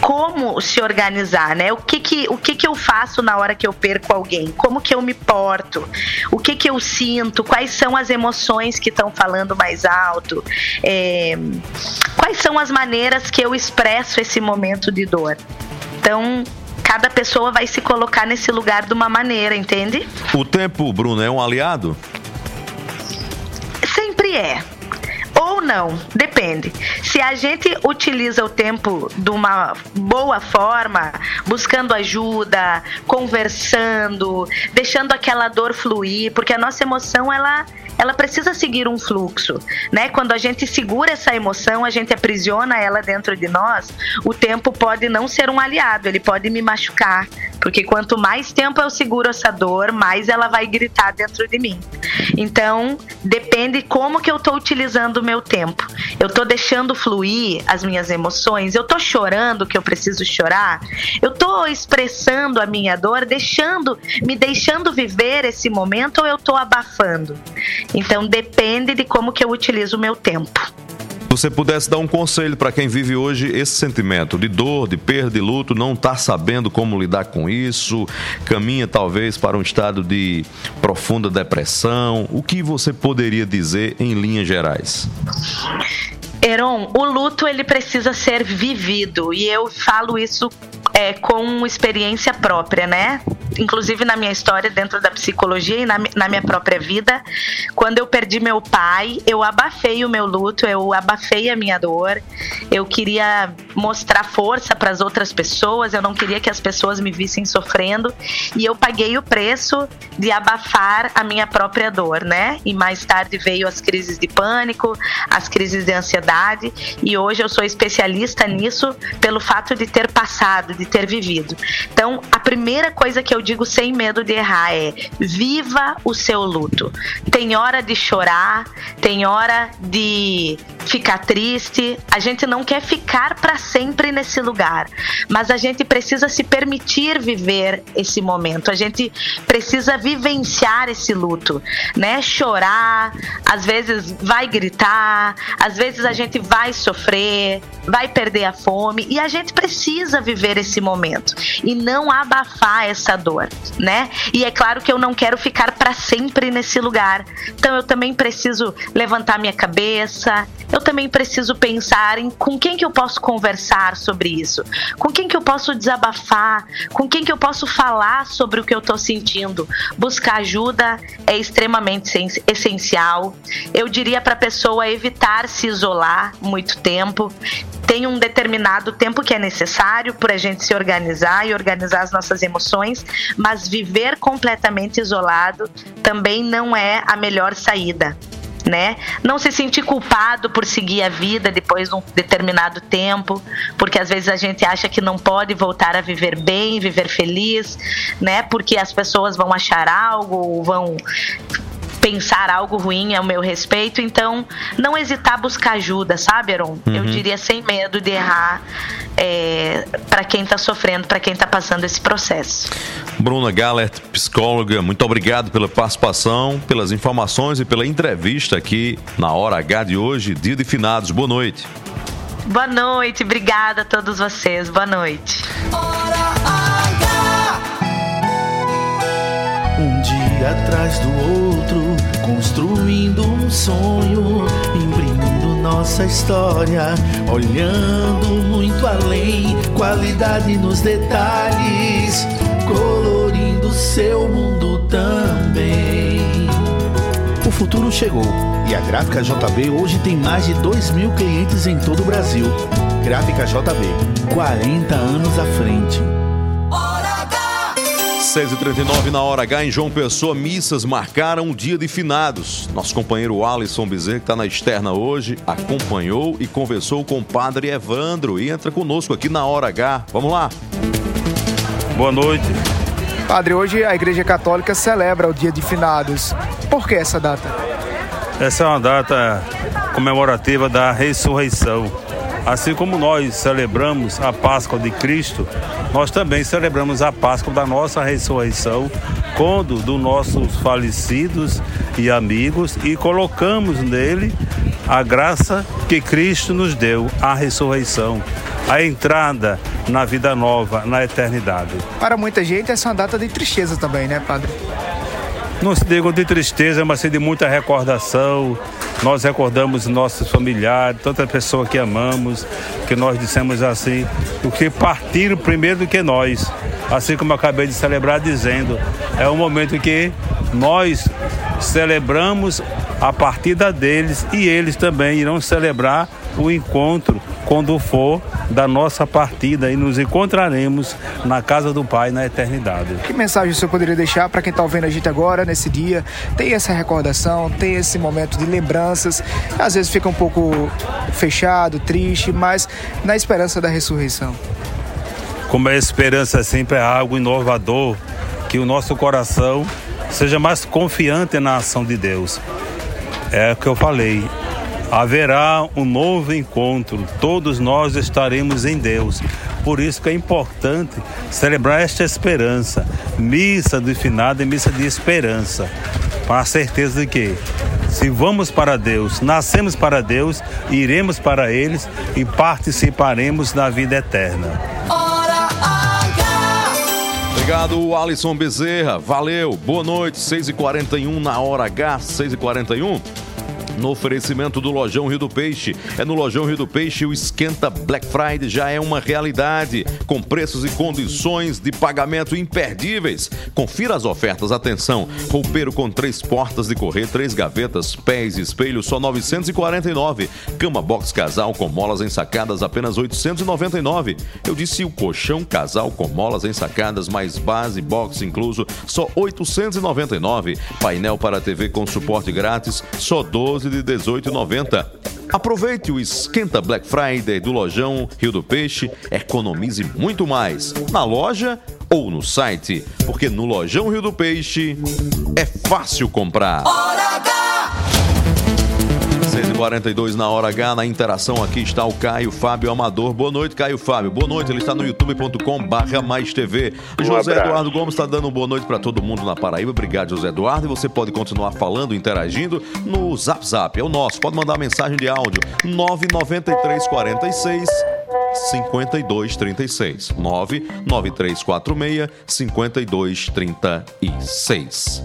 como se organizar, né? O que que, o que que eu faço na hora que eu perco alguém? Como que eu me porto? O que que eu sinto? Quais são as emoções que estão falando mais alto? É, quais são as maneiras que eu expresso esse momento de dor? Então, cada pessoa vai se colocar nesse lugar de uma maneira, entende? O tempo, Bruna, é um aliado? Sempre é. Ou não, depende. Se a gente utiliza o tempo de uma boa forma, buscando ajuda, conversando, deixando aquela dor fluir, porque a nossa emoção, ela, ela precisa seguir um fluxo, né? Quando a gente segura essa emoção, a gente aprisiona ela dentro de nós, o tempo pode não ser um aliado, ele pode me machucar, porque quanto mais tempo eu seguro essa dor, mais ela vai gritar dentro de mim. Então, depende como que eu tô utilizando o meu tempo. Eu tô deixando fluir as minhas emoções, eu tô chorando que eu preciso chorar, eu tô expressando a minha dor, deixando, me deixando viver esse momento, ou eu tô abafando? Então, depende de como que eu utilizo o meu tempo. Se você pudesse dar um conselho para quem vive hoje esse sentimento de dor, de perda, de luto, não está sabendo como lidar com isso, caminha talvez para um estado de profunda depressão, o que você poderia dizer em linhas gerais? Heron, o luto, ele precisa ser vivido, e eu falo isso é, com experiência própria, né? Inclusive na minha história dentro da psicologia e na, na minha própria vida. Quando eu perdi meu pai, eu abafei o meu luto, eu abafei a minha dor. Eu queria mostrar força para as outras pessoas, eu não queria que as pessoas me vissem sofrendo, e eu paguei o preço de abafar a minha própria dor, né? E mais tarde veio as crises de pânico, as crises de ansiedade, e hoje eu sou especialista nisso pelo fato de ter passado, de ter vivido. Então, a primeira coisa que eu Eu digo sem medo de errar é: viva o seu luto. Tem hora de chorar, tem hora de ficar triste. A gente não quer ficar para sempre nesse lugar, mas a gente precisa se permitir viver esse momento. A gente precisa vivenciar esse luto, né? Chorar, às vezes vai gritar, às vezes a gente vai sofrer, vai perder a fome, e a gente precisa viver esse momento e não abafar essa dor. Né? E é claro que eu não quero ficar para sempre nesse lugar, então eu também preciso levantar minha cabeça, eu também preciso pensar em com quem que eu posso conversar sobre isso, com quem que eu posso desabafar, com quem que eu posso falar sobre o que eu estou sentindo. Buscar ajuda é extremamente essencial. Eu diria para a pessoa evitar se isolar muito tempo. Tem um determinado tempo que é necessário para a gente se organizar e organizar as nossas emoções, mas viver completamente isolado também não é a melhor saída, né? Não se sentir culpado por seguir a vida depois de um determinado tempo, porque às vezes a gente acha que não pode voltar a viver bem, viver feliz, né? Porque as pessoas vão achar algo ou vão pensar algo ruim ao meu respeito. Então, não hesitar buscar ajuda, sabe, Heron? Uhum. Eu diria sem medo de errar, é, para quem está sofrendo, para quem está passando esse processo. Bruna Gallert, psicóloga, muito obrigado pela participação, pelas informações e pela entrevista aqui na Hora H de hoje, Dia de Finados. Boa noite. Boa noite, obrigada a todos vocês. Boa noite. Um dia atrás do outro, construindo um sonho, imprimindo nossa história, olhando muito além, qualidade nos detalhes, colorindo seu mundo também. O futuro chegou e a Gráfica J B hoje tem mais de dois mil clientes em todo o Brasil. Gráfica J B, quarenta anos à frente. seis e trinta e nove na Hora H, em João Pessoa, missas marcaram um dia de finados. Nosso companheiro Alisson Bezerra, que está na externa hoje, acompanhou e conversou com o Padre Evandro e entra conosco aqui na Hora H. Vamos lá. Boa noite. Padre, hoje a Igreja Católica celebra o dia de finados. Por que essa data? Essa é uma data comemorativa da ressurreição. Assim como nós celebramos a Páscoa de Cristo, nós também celebramos a Páscoa da nossa ressurreição, quando dos nossos falecidos e amigos, e colocamos nele a graça que Cristo nos deu, a ressurreição, a entrada na vida nova, na eternidade. Para muita gente, essa é uma data de tristeza também, né, Padre? Não se diga de tristeza, mas sim de muita recordação. Nós recordamos nossos familiares, tantas pessoas que amamos, que nós dissemos assim, o que partiram primeiro do que nós. Assim como eu acabei de celebrar dizendo, é um momento que nós celebramos a partida deles e eles também irão celebrar o encontro quando for da nossa partida e nos encontraremos na casa do Pai na eternidade. Que mensagem o senhor poderia deixar para quem está ouvindo a gente agora, nesse dia? Tem essa recordação, tem esse momento de lembranças, às vezes fica um pouco fechado, triste, mas na esperança da ressurreição. Como a esperança sempre é algo inovador, que o nosso coração seja mais confiante na ação de Deus. É o que eu falei. Haverá um novo encontro, todos nós estaremos em Deus. Por isso que é importante celebrar esta esperança, missa de finado e missa de esperança, com a certeza de que, se vamos para Deus, nascemos para Deus, iremos para eles e participaremos da vida eterna. Obrigado, Alisson Bezerra, valeu, boa noite. Seis e quarenta e um na Hora H, seis e quarenta e um. No oferecimento do Lojão Rio do Peixe. É no Lojão Rio do Peixe, o Esquenta Black Friday já é uma realidade, com preços e condições de pagamento imperdíveis. Confira as ofertas, atenção. Roupeiro com três portas de correr, três gavetas, pés e espelho, só novecentos e quarenta e nove. Cama box casal com molas ensacadas, apenas oitocentos e noventa e nove. Eu disse o colchão casal com molas ensacadas, mais base, box incluso, só oitocentos e noventa e nove. Painel para T V com suporte grátis, só doze de dezoito e noventa. Aproveite o Esquenta Black Friday do Lojão Rio do Peixe, economize muito mais na loja ou no site, porque no Lojão Rio do Peixe é fácil comprar. seis e quarenta e dois na Hora H, na interação aqui está o Caio Fábio Amador. Boa noite, Caio Fábio. Boa noite, ele está no youtube ponto com barra mais T V. Um José abraço. Eduardo Gomes está dando um boa noite para todo mundo na Paraíba. Obrigado, José Eduardo. E você pode continuar falando, interagindo no Zap Zap. É o nosso. Pode mandar mensagem de áudio. nove nove três quatro seis cinco dois três seis. nove nove três quatro seis cinco dois três seis.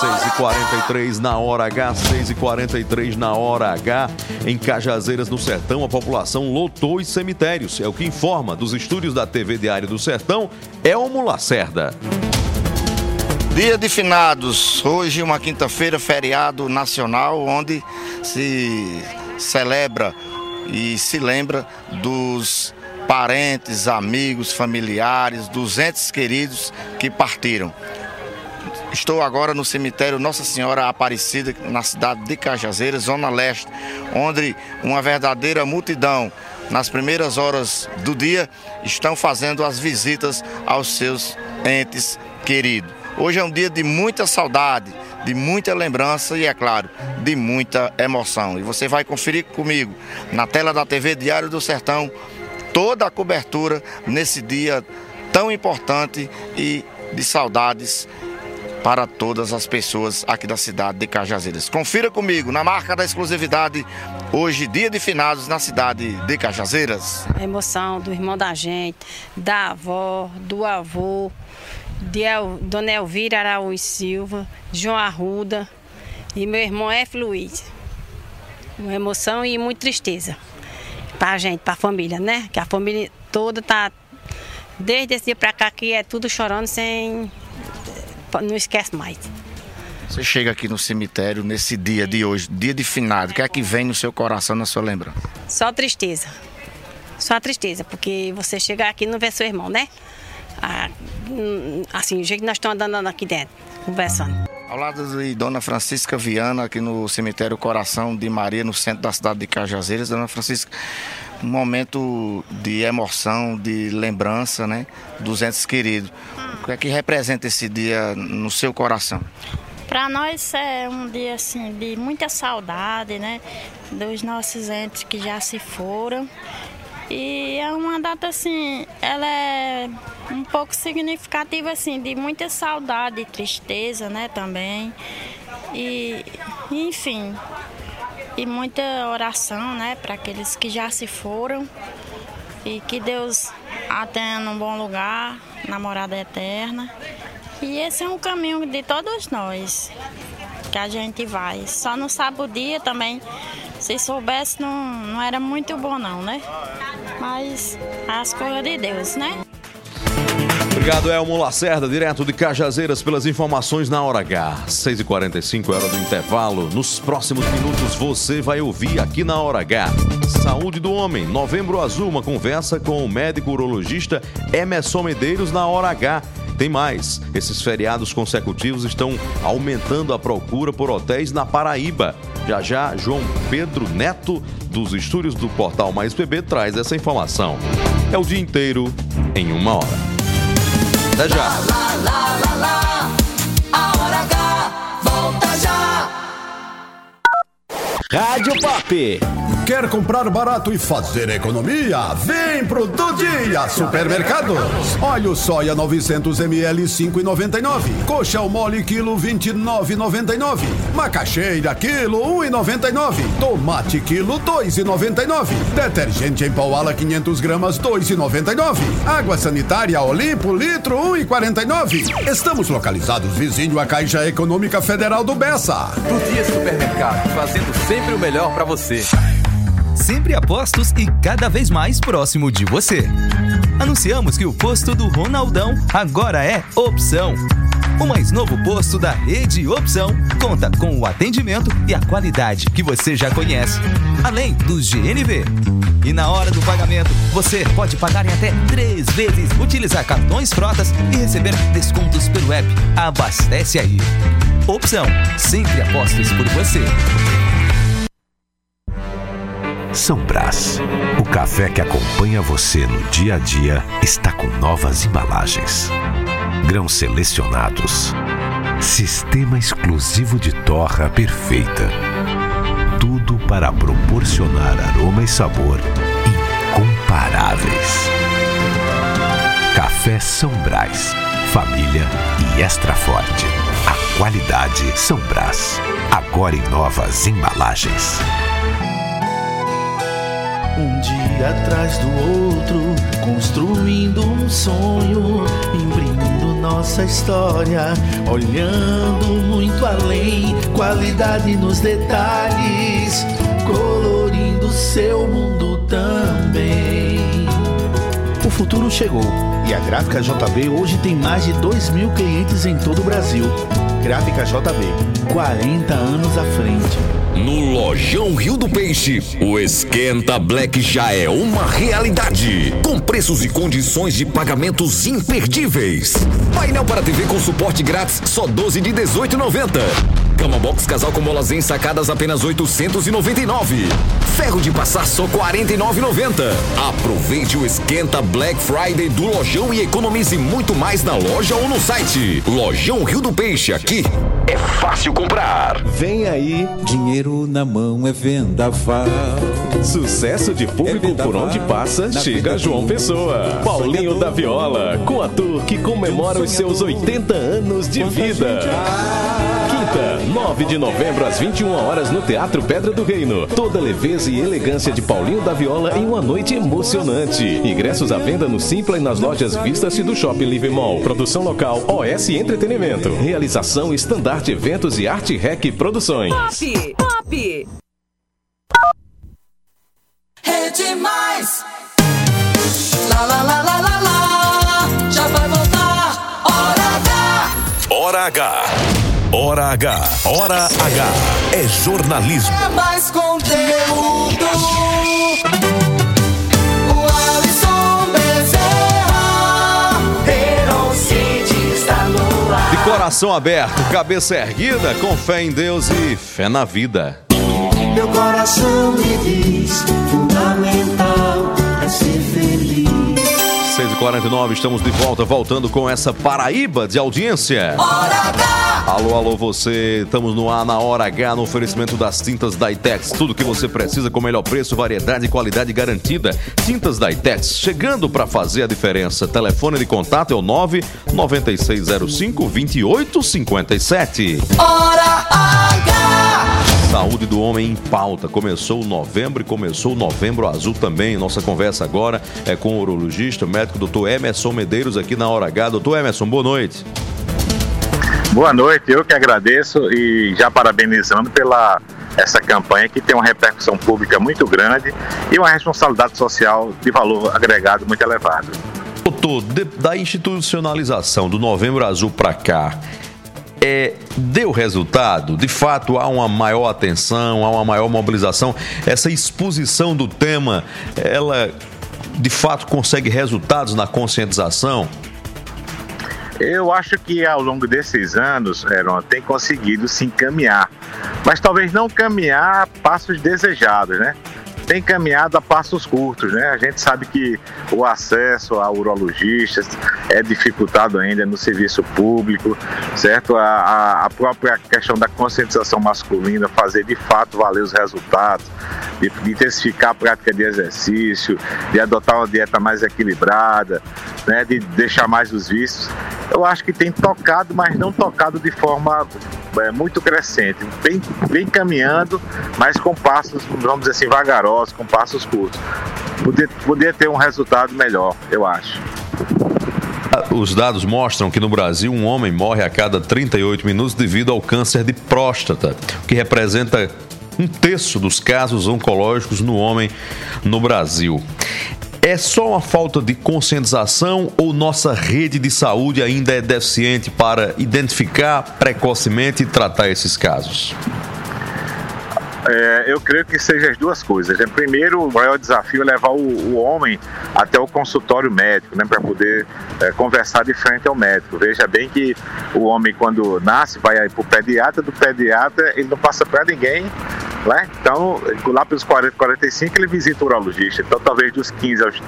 seis e quarenta e três na Hora H, seis e quarenta e três na Hora H. Em Cajazeiras, no Sertão, a população lotou os cemitérios. É o que informa dos estúdios da T V Diário do Sertão, Elmo Lacerda. Dia de finados. Hoje, uma quinta-feira, feriado nacional, onde se celebra e se lembra dos parentes, amigos, familiares, dos entes queridos que partiram. Estou agora no cemitério Nossa Senhora Aparecida, na cidade de Cajazeiras, Zona Leste, onde uma verdadeira multidão, nas primeiras horas do dia, estão fazendo as visitas aos seus entes queridos. Hoje é um dia de muita saudade, de muita lembrança e, é claro, de muita emoção. E você vai conferir comigo, na tela da T V Diário do Sertão, toda a cobertura nesse dia tão importante e de saudades para todas as pessoas aqui da cidade de Cajazeiras. Confira comigo, na marca da exclusividade, hoje, dia de finados na cidade de Cajazeiras. A emoção do irmão da gente, da avó, do avô, de El, Dona Elvira Araújo Silva, João Arruda e meu irmão F. Luiz. uma emoção e muita tristeza para a gente, para a família, né? Que a família toda tá desde esse dia para cá que é tudo chorando sem... não esquece mais. Você chega aqui no cemitério nesse dia de hoje, dia de finado, o que é que vem no seu coração, na sua lembrança? Só tristeza, só tristeza, porque você chega aqui e não vê seu irmão, né? Assim, o jeito que nós estamos andando aqui dentro, conversando. Ao lado de Dona Francisca Viana, aqui no cemitério Coração de Maria, no centro da cidade de Cajazeiras. Dona Francisca, um momento de emoção, de lembrança, né, dos entes queridos. O que é que representa esse dia no seu coração? Para nós é um dia assim, de muita saudade, né, dos nossos entes que já se foram. E é uma data assim, ela é um pouco significativa assim, de muita saudade e tristeza, né, também. E enfim, e muita oração, né, para aqueles que já se foram. E que Deus a tenha num bom lugar, na morada eterna. E esse é um caminho de todos nós que a gente vai. Só não sabe o dia também. Se soubesse, não, não era muito bom não, né? Mas as coisas de Deus, né? Obrigado, Elmo Lacerda, direto de Cajazeiras, pelas informações na Hora H. seis e quarenta e cinco, hora do intervalo. Nos próximos minutos você vai ouvir aqui na Hora H. Saúde do Homem, Novembro Azul, uma conversa com o médico urologista Emerson Medeiros na Hora H. Tem mais, esses feriados consecutivos estão aumentando a procura por hotéis na Paraíba. Já já, João Pedro Neto, dos estúdios do Portal Mais P B, traz essa informação. É o dia inteiro, em uma hora. Até já. Lá, lá, lá, lá, lá. A Hora H volta já. Rádio Pop. Quer comprar barato e fazer economia? Vem pro Do Dia Supermercados. Óleo soia novecentos mililitros cinco reais e noventa e nove centavos. Coxa ao mole quilo vinte e nove reais e noventa e nove centavos. Macaxeira quilo um real e noventa e nove centavos. Tomate quilo dois reais e noventa e nove centavos. Detergente em pó ala quinhentas gramas dois reais e noventa e nove centavos. Água sanitária Olimpo litro um real e quarenta e nove centavos. Estamos localizados vizinho à Caixa Econômica Federal do Bessa. Do Dia Supermercados, fazendo sempre o melhor para você. Sempre a postos e cada vez mais próximo de você. Anunciamos que o posto do Ronaldão agora é Opção. O mais novo posto da rede Opção conta com o atendimento e a qualidade que você já conhece, além dos G N V. E na hora do pagamento, você pode pagar em até três vezes, utilizar cartões frotas e receber descontos pelo app. Abastece aí. Opção. Sempre a postos por você. São Brás, o café que acompanha você no dia a dia, está com novas embalagens. Grãos selecionados. Sistema exclusivo de torra perfeita. Tudo para proporcionar aroma e sabor incomparáveis. Café São Brás. Família e extra forte. A qualidade São Brás. Agora em novas embalagens. Um dia atrás do outro, construindo um sonho, imprimindo nossa história, olhando muito além, qualidade nos detalhes, colorindo seu mundo também. O futuro chegou e a Gráfica J B hoje tem mais de dois mil clientes em todo o Brasil. Gráfica J B, quarenta anos à frente. No Lojão Rio do Peixe, o Esquenta Black já é uma realidade, com preços e condições de pagamentos imperdíveis. Painel para T V com suporte grátis, só doze de dezoito e noventa. Cama box casal com molas ensacadas, apenas oitocentos e noventa e nove. Ferro de passar, só quarenta e nove reais e noventa centavos. Aproveite o Esquenta Black Friday do Lojão e economize muito mais na loja ou no site. Lojão Rio do Peixe, aqui é fácil comprar. Vem aí, dinheiro na mão é vendaval. Sucesso de público é por onde passa, chega João Pessoa. Paulinho da Viola, com ator que comemora os seus oitenta anos de vida. nove de novembro, às vinte e uma horas, no Teatro Pedra do Reino. Toda leveza e elegância de Paulinho da Viola em uma noite emocionante. Ingressos à venda no Simpla e nas lojas Vista-se do Shopping Live Mall. Produção local O S Entretenimento. Realização Estandarte Eventos e Arte Rec Produções. Pop! Pop! Rede Mais. Lá, lá, lá, lá, lá, lá. Já vai voltar. Hora H. Hora H. Hora H. Hora H. É jornalismo. É mais conteúdo. O Alisson Bezerra. Heroncide está no ar. De coração aberto, cabeça erguida, com fé em Deus e fé na vida. Meu coração me diz, fundamental é ser feliz. seis e quarenta e nove, estamos de volta, voltando com essa Paraíba de audiência. Hora H! Alô, alô, você, estamos no ar na Hora H, no oferecimento das tintas da Itex. Tudo que você precisa com melhor preço, variedade e qualidade garantida. Tintas da Itex, chegando para fazer a diferença. Telefone de contato é o nove nove seis zero cinco, dois oito cinco sete. Hora H! Saúde do homem em pauta. Começou novembro e começou o Novembro Azul também. Nossa conversa agora é com o urologista, o médico doutor Emerson Medeiros aqui na Hora H. Doutor Emerson, boa noite. Boa noite, eu que agradeço e já parabenizando pela essa campanha que tem uma repercussão pública muito grande e uma responsabilidade social de valor agregado muito elevado. Doutor, de, da institucionalização do Novembro Azul para cá, É, deu resultado? De fato, há uma maior atenção, há uma maior mobilização? Essa exposição do tema, ela de fato consegue resultados na conscientização? Eu acho que ao longo desses anos, Heron, tem conseguido se encaminhar, mas talvez não caminhar a passos desejados, né? Tem caminhado a passos curtos, né? A gente sabe que o acesso a urologistas é dificultado ainda no serviço público, certo? A, a, a própria questão da conscientização masculina, fazer de fato valer os resultados, de, de intensificar a prática de exercício, de adotar uma dieta mais equilibrada, né? De deixar mais os vícios. Eu acho que tem tocado, mas não tocado de forma é, muito crescente. Vem, vem caminhando, mas com passos, vamos dizer assim, vagarosos, com passos curtos. Poder, poder ter um resultado melhor, eu acho. Os dados mostram que no Brasil um homem morre a cada trinta e oito minutos devido ao câncer de próstata, o que representa um terço dos casos oncológicos no homem no Brasil. É só uma falta de conscientização ou nossa rede de saúde ainda é deficiente para identificar precocemente e tratar esses casos? É, eu creio que sejam as duas coisas. Primeiro, o maior desafio é levar o, o homem até o consultório médico, né, para poder é, conversar de frente ao médico. Veja bem que o homem, quando nasce, vai para o pediatra, do pediatra ele não passa para ninguém, né? Então, lá pelos quarenta, quarenta e cinco, ele visita o urologista. Então, talvez dos quinze aos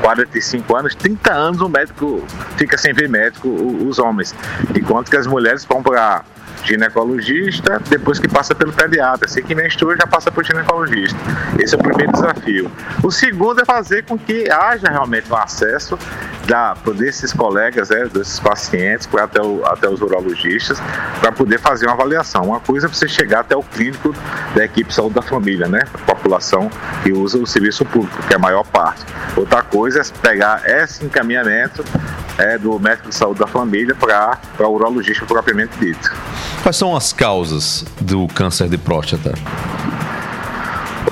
quarenta e cinco anos, trinta anos, o médico fica sem ver médico, os homens. Enquanto que as mulheres vão para ginecologista, depois que passa pelo pediatra. Assim que menstrua, já passa para o ginecologista. Esse é o primeiro desafio. O segundo é fazer com que haja realmente um acesso da, desses colegas, né, desses pacientes, até, o, até os urologistas, para poder fazer uma avaliação. Uma coisa é você chegar até o clínico da equipe de saúde da família, né? A população que usa o serviço público, que é a maior parte. Outra coisa é pegar esse encaminhamento é, do médico de saúde da família para o urologista propriamente dito. Quais são as causas do câncer de próstata?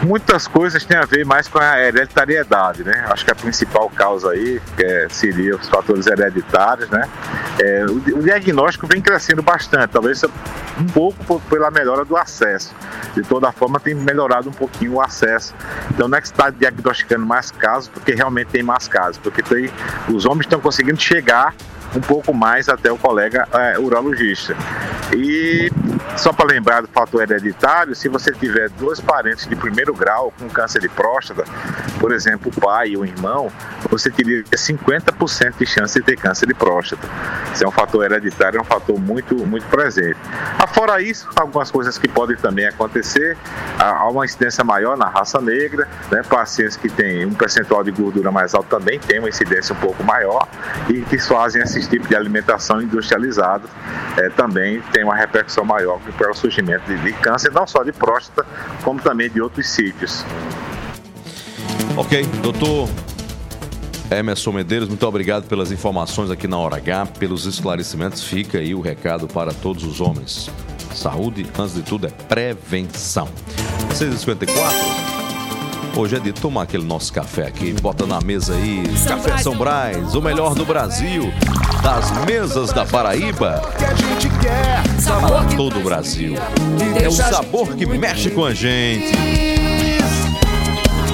Muitas coisas têm a ver mais com a hereditariedade, né? Acho que a principal causa aí que é, seria os fatores hereditários, né? É, o, o diagnóstico vem crescendo bastante, talvez um pouco pela melhora do acesso. De toda forma, tem melhorado um pouquinho o acesso. Então, não é que está diagnosticando mais casos, porque realmente tem mais casos, porque tem, os homens estão conseguindo chegar um pouco mais até o colega é, urologista. E só para lembrar do fator hereditário, se você tiver dois parentes de primeiro grau com câncer de próstata, por exemplo, o pai ou o irmão, você teria cinquenta por cento de chance de ter câncer de próstata. Isso é um fator hereditário, é um fator muito, muito presente. Afora isso, algumas coisas que podem também acontecer, há uma incidência maior na raça negra, né? Pacientes que têm um percentual de gordura mais alto também têm uma incidência um pouco maior e que fazem esse tipo de alimentação industrializada é, também tem uma repercussão maior para o surgimento de, de câncer, não só de próstata, como também de outros sítios. Ok, doutor Emerson Medeiros, muito obrigado pelas informações aqui na Hora H, pelos esclarecimentos. Fica aí o recado para todos os homens. Saúde, antes de tudo, é prevenção. seis e cinquenta e quatro. Hoje é de tomar aquele nosso café aqui. Bota na mesa aí, Café São Brás, o melhor do Brasil, das mesas da Paraíba, para todo o Brasil. É o sabor que mexe com a gente.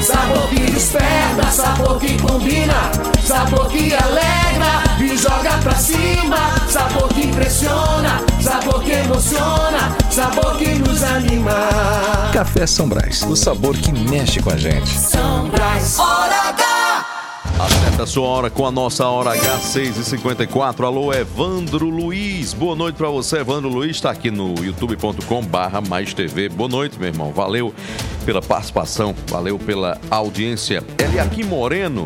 Sabor que desperta, sabor que combina, sabor que alegra e joga pra cima, sabor que impressiona, sabor que emociona, sabor que nos anima. Café São Brás, o sabor que mexe com a gente. São Brás, hora H! Acerta a sua hora com a nossa hora H, seis e cinquenta e quatro. Alô, Evandro Luiz, boa noite pra você. Evandro Luiz está aqui no youtube ponto com barra mais T V. Boa noite, meu irmão, valeu pela participação, valeu pela audiência. Eliakim Moreno,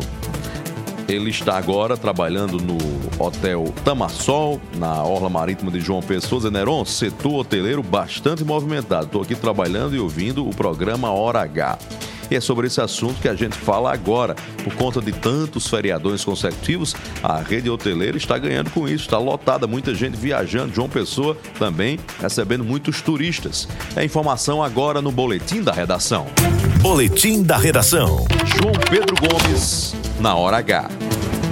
ele está agora trabalhando no Hotel Tamassol, na Orla Marítima de João Pessoa. Zeneron, setor hoteleiro bastante movimentado. Estou aqui trabalhando e ouvindo o programa Hora H. E é sobre esse assunto que a gente fala agora. Por conta de tantos feriadões consecutivos, a rede hoteleira está ganhando com isso, está lotada, muita gente viajando, João Pessoa também recebendo muitos turistas. É informação agora no Boletim da Redação. Boletim da Redação. João Pedro Gomes, na Hora H.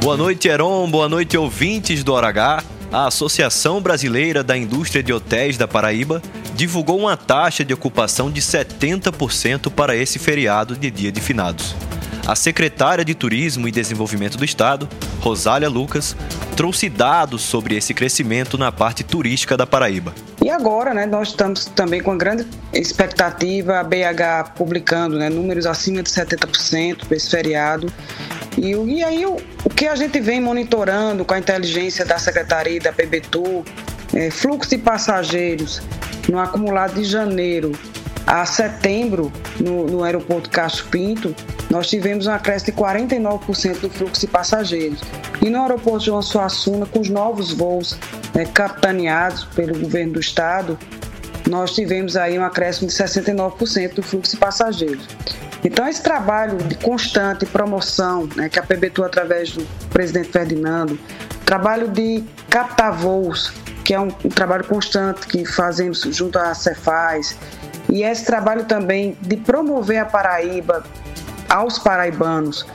Boa noite, Heron, boa noite, ouvintes do Hora H. A Associação Brasileira da Indústria de Hotéis da Paraíba divulgou uma taxa de ocupação de setenta por cento para esse feriado de Dia de Finados. A secretária de Turismo e Desenvolvimento do Estado, Rosália Lucas, trouxe dados sobre esse crescimento na parte turística da Paraíba. E agora, né, nós estamos também com grande expectativa, a B H publicando, né, números acima de setenta por cento para esse feriado. E, e aí o, o que a gente vem monitorando com a inteligência da Secretaria e da P B T U, é, fluxo de passageiros no acumulado de janeiro a setembro no, no aeroporto Castro Pinto, nós tivemos um acréscimo de quarenta e nove por cento do fluxo de passageiros. E no aeroporto João Suassuna, com os novos voos, né, capitaneados pelo governo do estado, nós tivemos aí um acréscimo de sessenta e nove por cento do fluxo de passageiros. Então, esse trabalho de constante promoção, né, que a P B T U, através do presidente Ferdinando, trabalho de captar voos, que é um, um trabalho constante que fazemos junto à Cefaz, e esse trabalho também de promover a Paraíba aos paraibanos,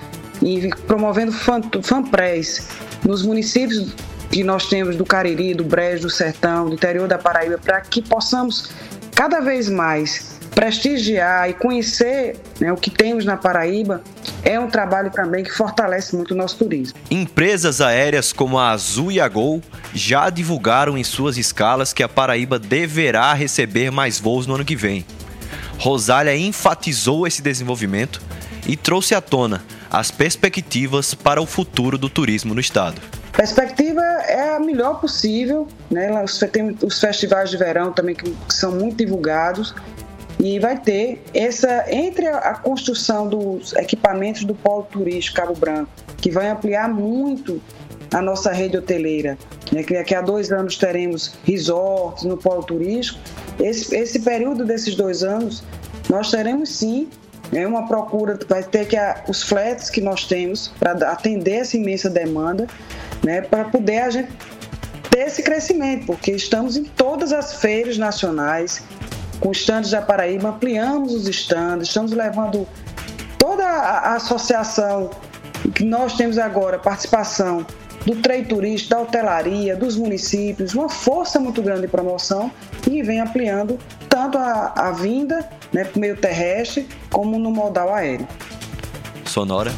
e promovendo fanprés nos municípios que nós temos do Cariri, do Brejo, do Sertão, do interior da Paraíba, para que possamos cada vez mais prestigiar e conhecer, né, o que temos na Paraíba. É um trabalho também que fortalece muito o nosso turismo. Empresas aéreas como a Azul e a Gol já divulgaram em suas escalas que a Paraíba deverá receber mais voos no ano que vem. Rosália enfatizou esse desenvolvimento e trouxe à tona as perspectivas para o futuro do turismo no estado. A perspectiva é a melhor possível, né? Tem os festivais de verão também que são muito divulgados, e vai ter essa, entre a construção dos equipamentos do polo turístico Cabo Branco, que vai ampliar muito a nossa rede hoteleira, né? Que daqui a dois anos teremos resorts no polo turístico. Esse, esse período desses dois anos, nós teremos sim é uma procura, vai ter que os flats que nós temos para atender essa imensa demanda, né, para poder a gente ter esse crescimento, porque estamos em todas as feiras nacionais, com estandes da Paraíba, ampliamos os estandes, estamos levando toda a associação que nós temos agora, participação do trade turístico, da hotelaria, dos municípios, uma força muito grande de promoção, e vem ampliando tanto a, a vinda, né, para o meio terrestre, como no modal aéreo. Sonora,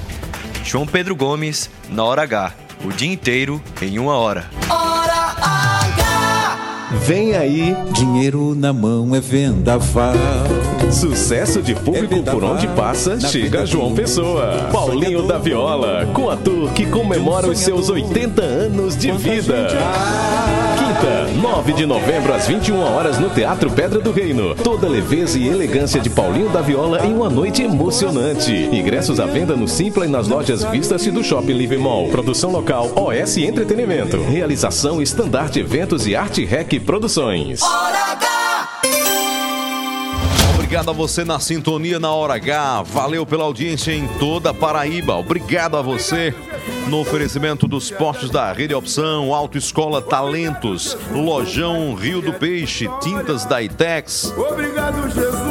João Pedro Gomes, na Hora H, o dia inteiro em uma hora. Hora H! Vem aí, dinheiro na mão é vendaval. Sucesso de público é por onde passa, chega João Pessoa. Paulinho da Viola, com ator que comemora os seus oitenta anos de vida. Quinta, nove de novembro, às vinte e uma horas, no Teatro Pedra do Reino. Toda leveza e elegância de Paulinho da Viola em uma noite emocionante. Ingressos à venda no Simpla e nas lojas Vista-se do Shopping Live Mall. Produção local O S Entretenimento. Realização Estandarte Eventos e Arte Rec Produções. Hora H! Obrigado a você na sintonia na Hora H. Valeu pela audiência em toda a Paraíba. Obrigado a você no oferecimento dos postos da Rede Opção, Autoescola Talentos, Lojão Rio do Peixe, Tintas da Itex,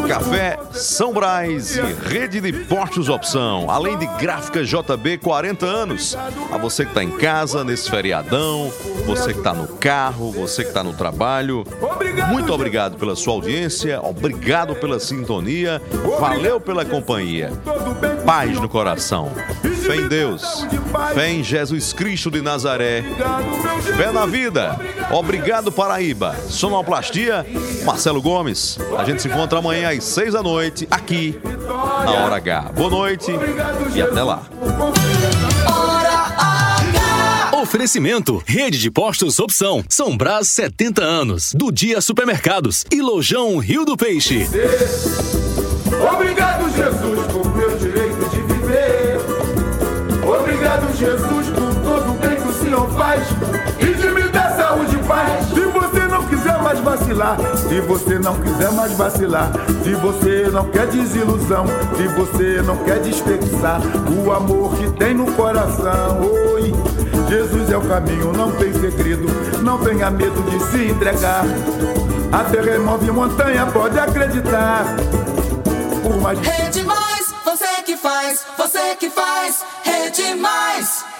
Café São Brás e Rede de Postos Opção, além de Gráfica J B, quarenta anos. A você que está em casa nesse feriadão, você que está no carro, você que está no trabalho, muito obrigado pela sua audiência, obrigado pela sintonia, valeu pela companhia. Paz no coração, fé em Deus, fé em Jesus Cristo de Nazaré, fé na vida. Obrigado, Paraíba. Sonoplastia, Marcelo Gomes. A gente se encontra amanhã às seis da noite, aqui na Hora H. Boa noite e até lá. Oferecimento, Rede de Postos Opção, São Brás setenta anos, Do Dia Supermercados e Lojão Rio do Peixe. Obrigado, Jesus, por meu direito de viver. Obrigado, Jesus, por todo o bem que o Senhor faz e de me dar saúde e paz. Se você não quiser mais vacilar, se você não quiser mais vacilar, se você não quer desilusão, se você não quer desperdiçar o amor que tem no coração. Oi, Jesus é o caminho, não tem segredo, não tenha medo de se entregar. A terra remove montanha, pode acreditar. Rede Mais, você que faz, você que faz, Rede Mais.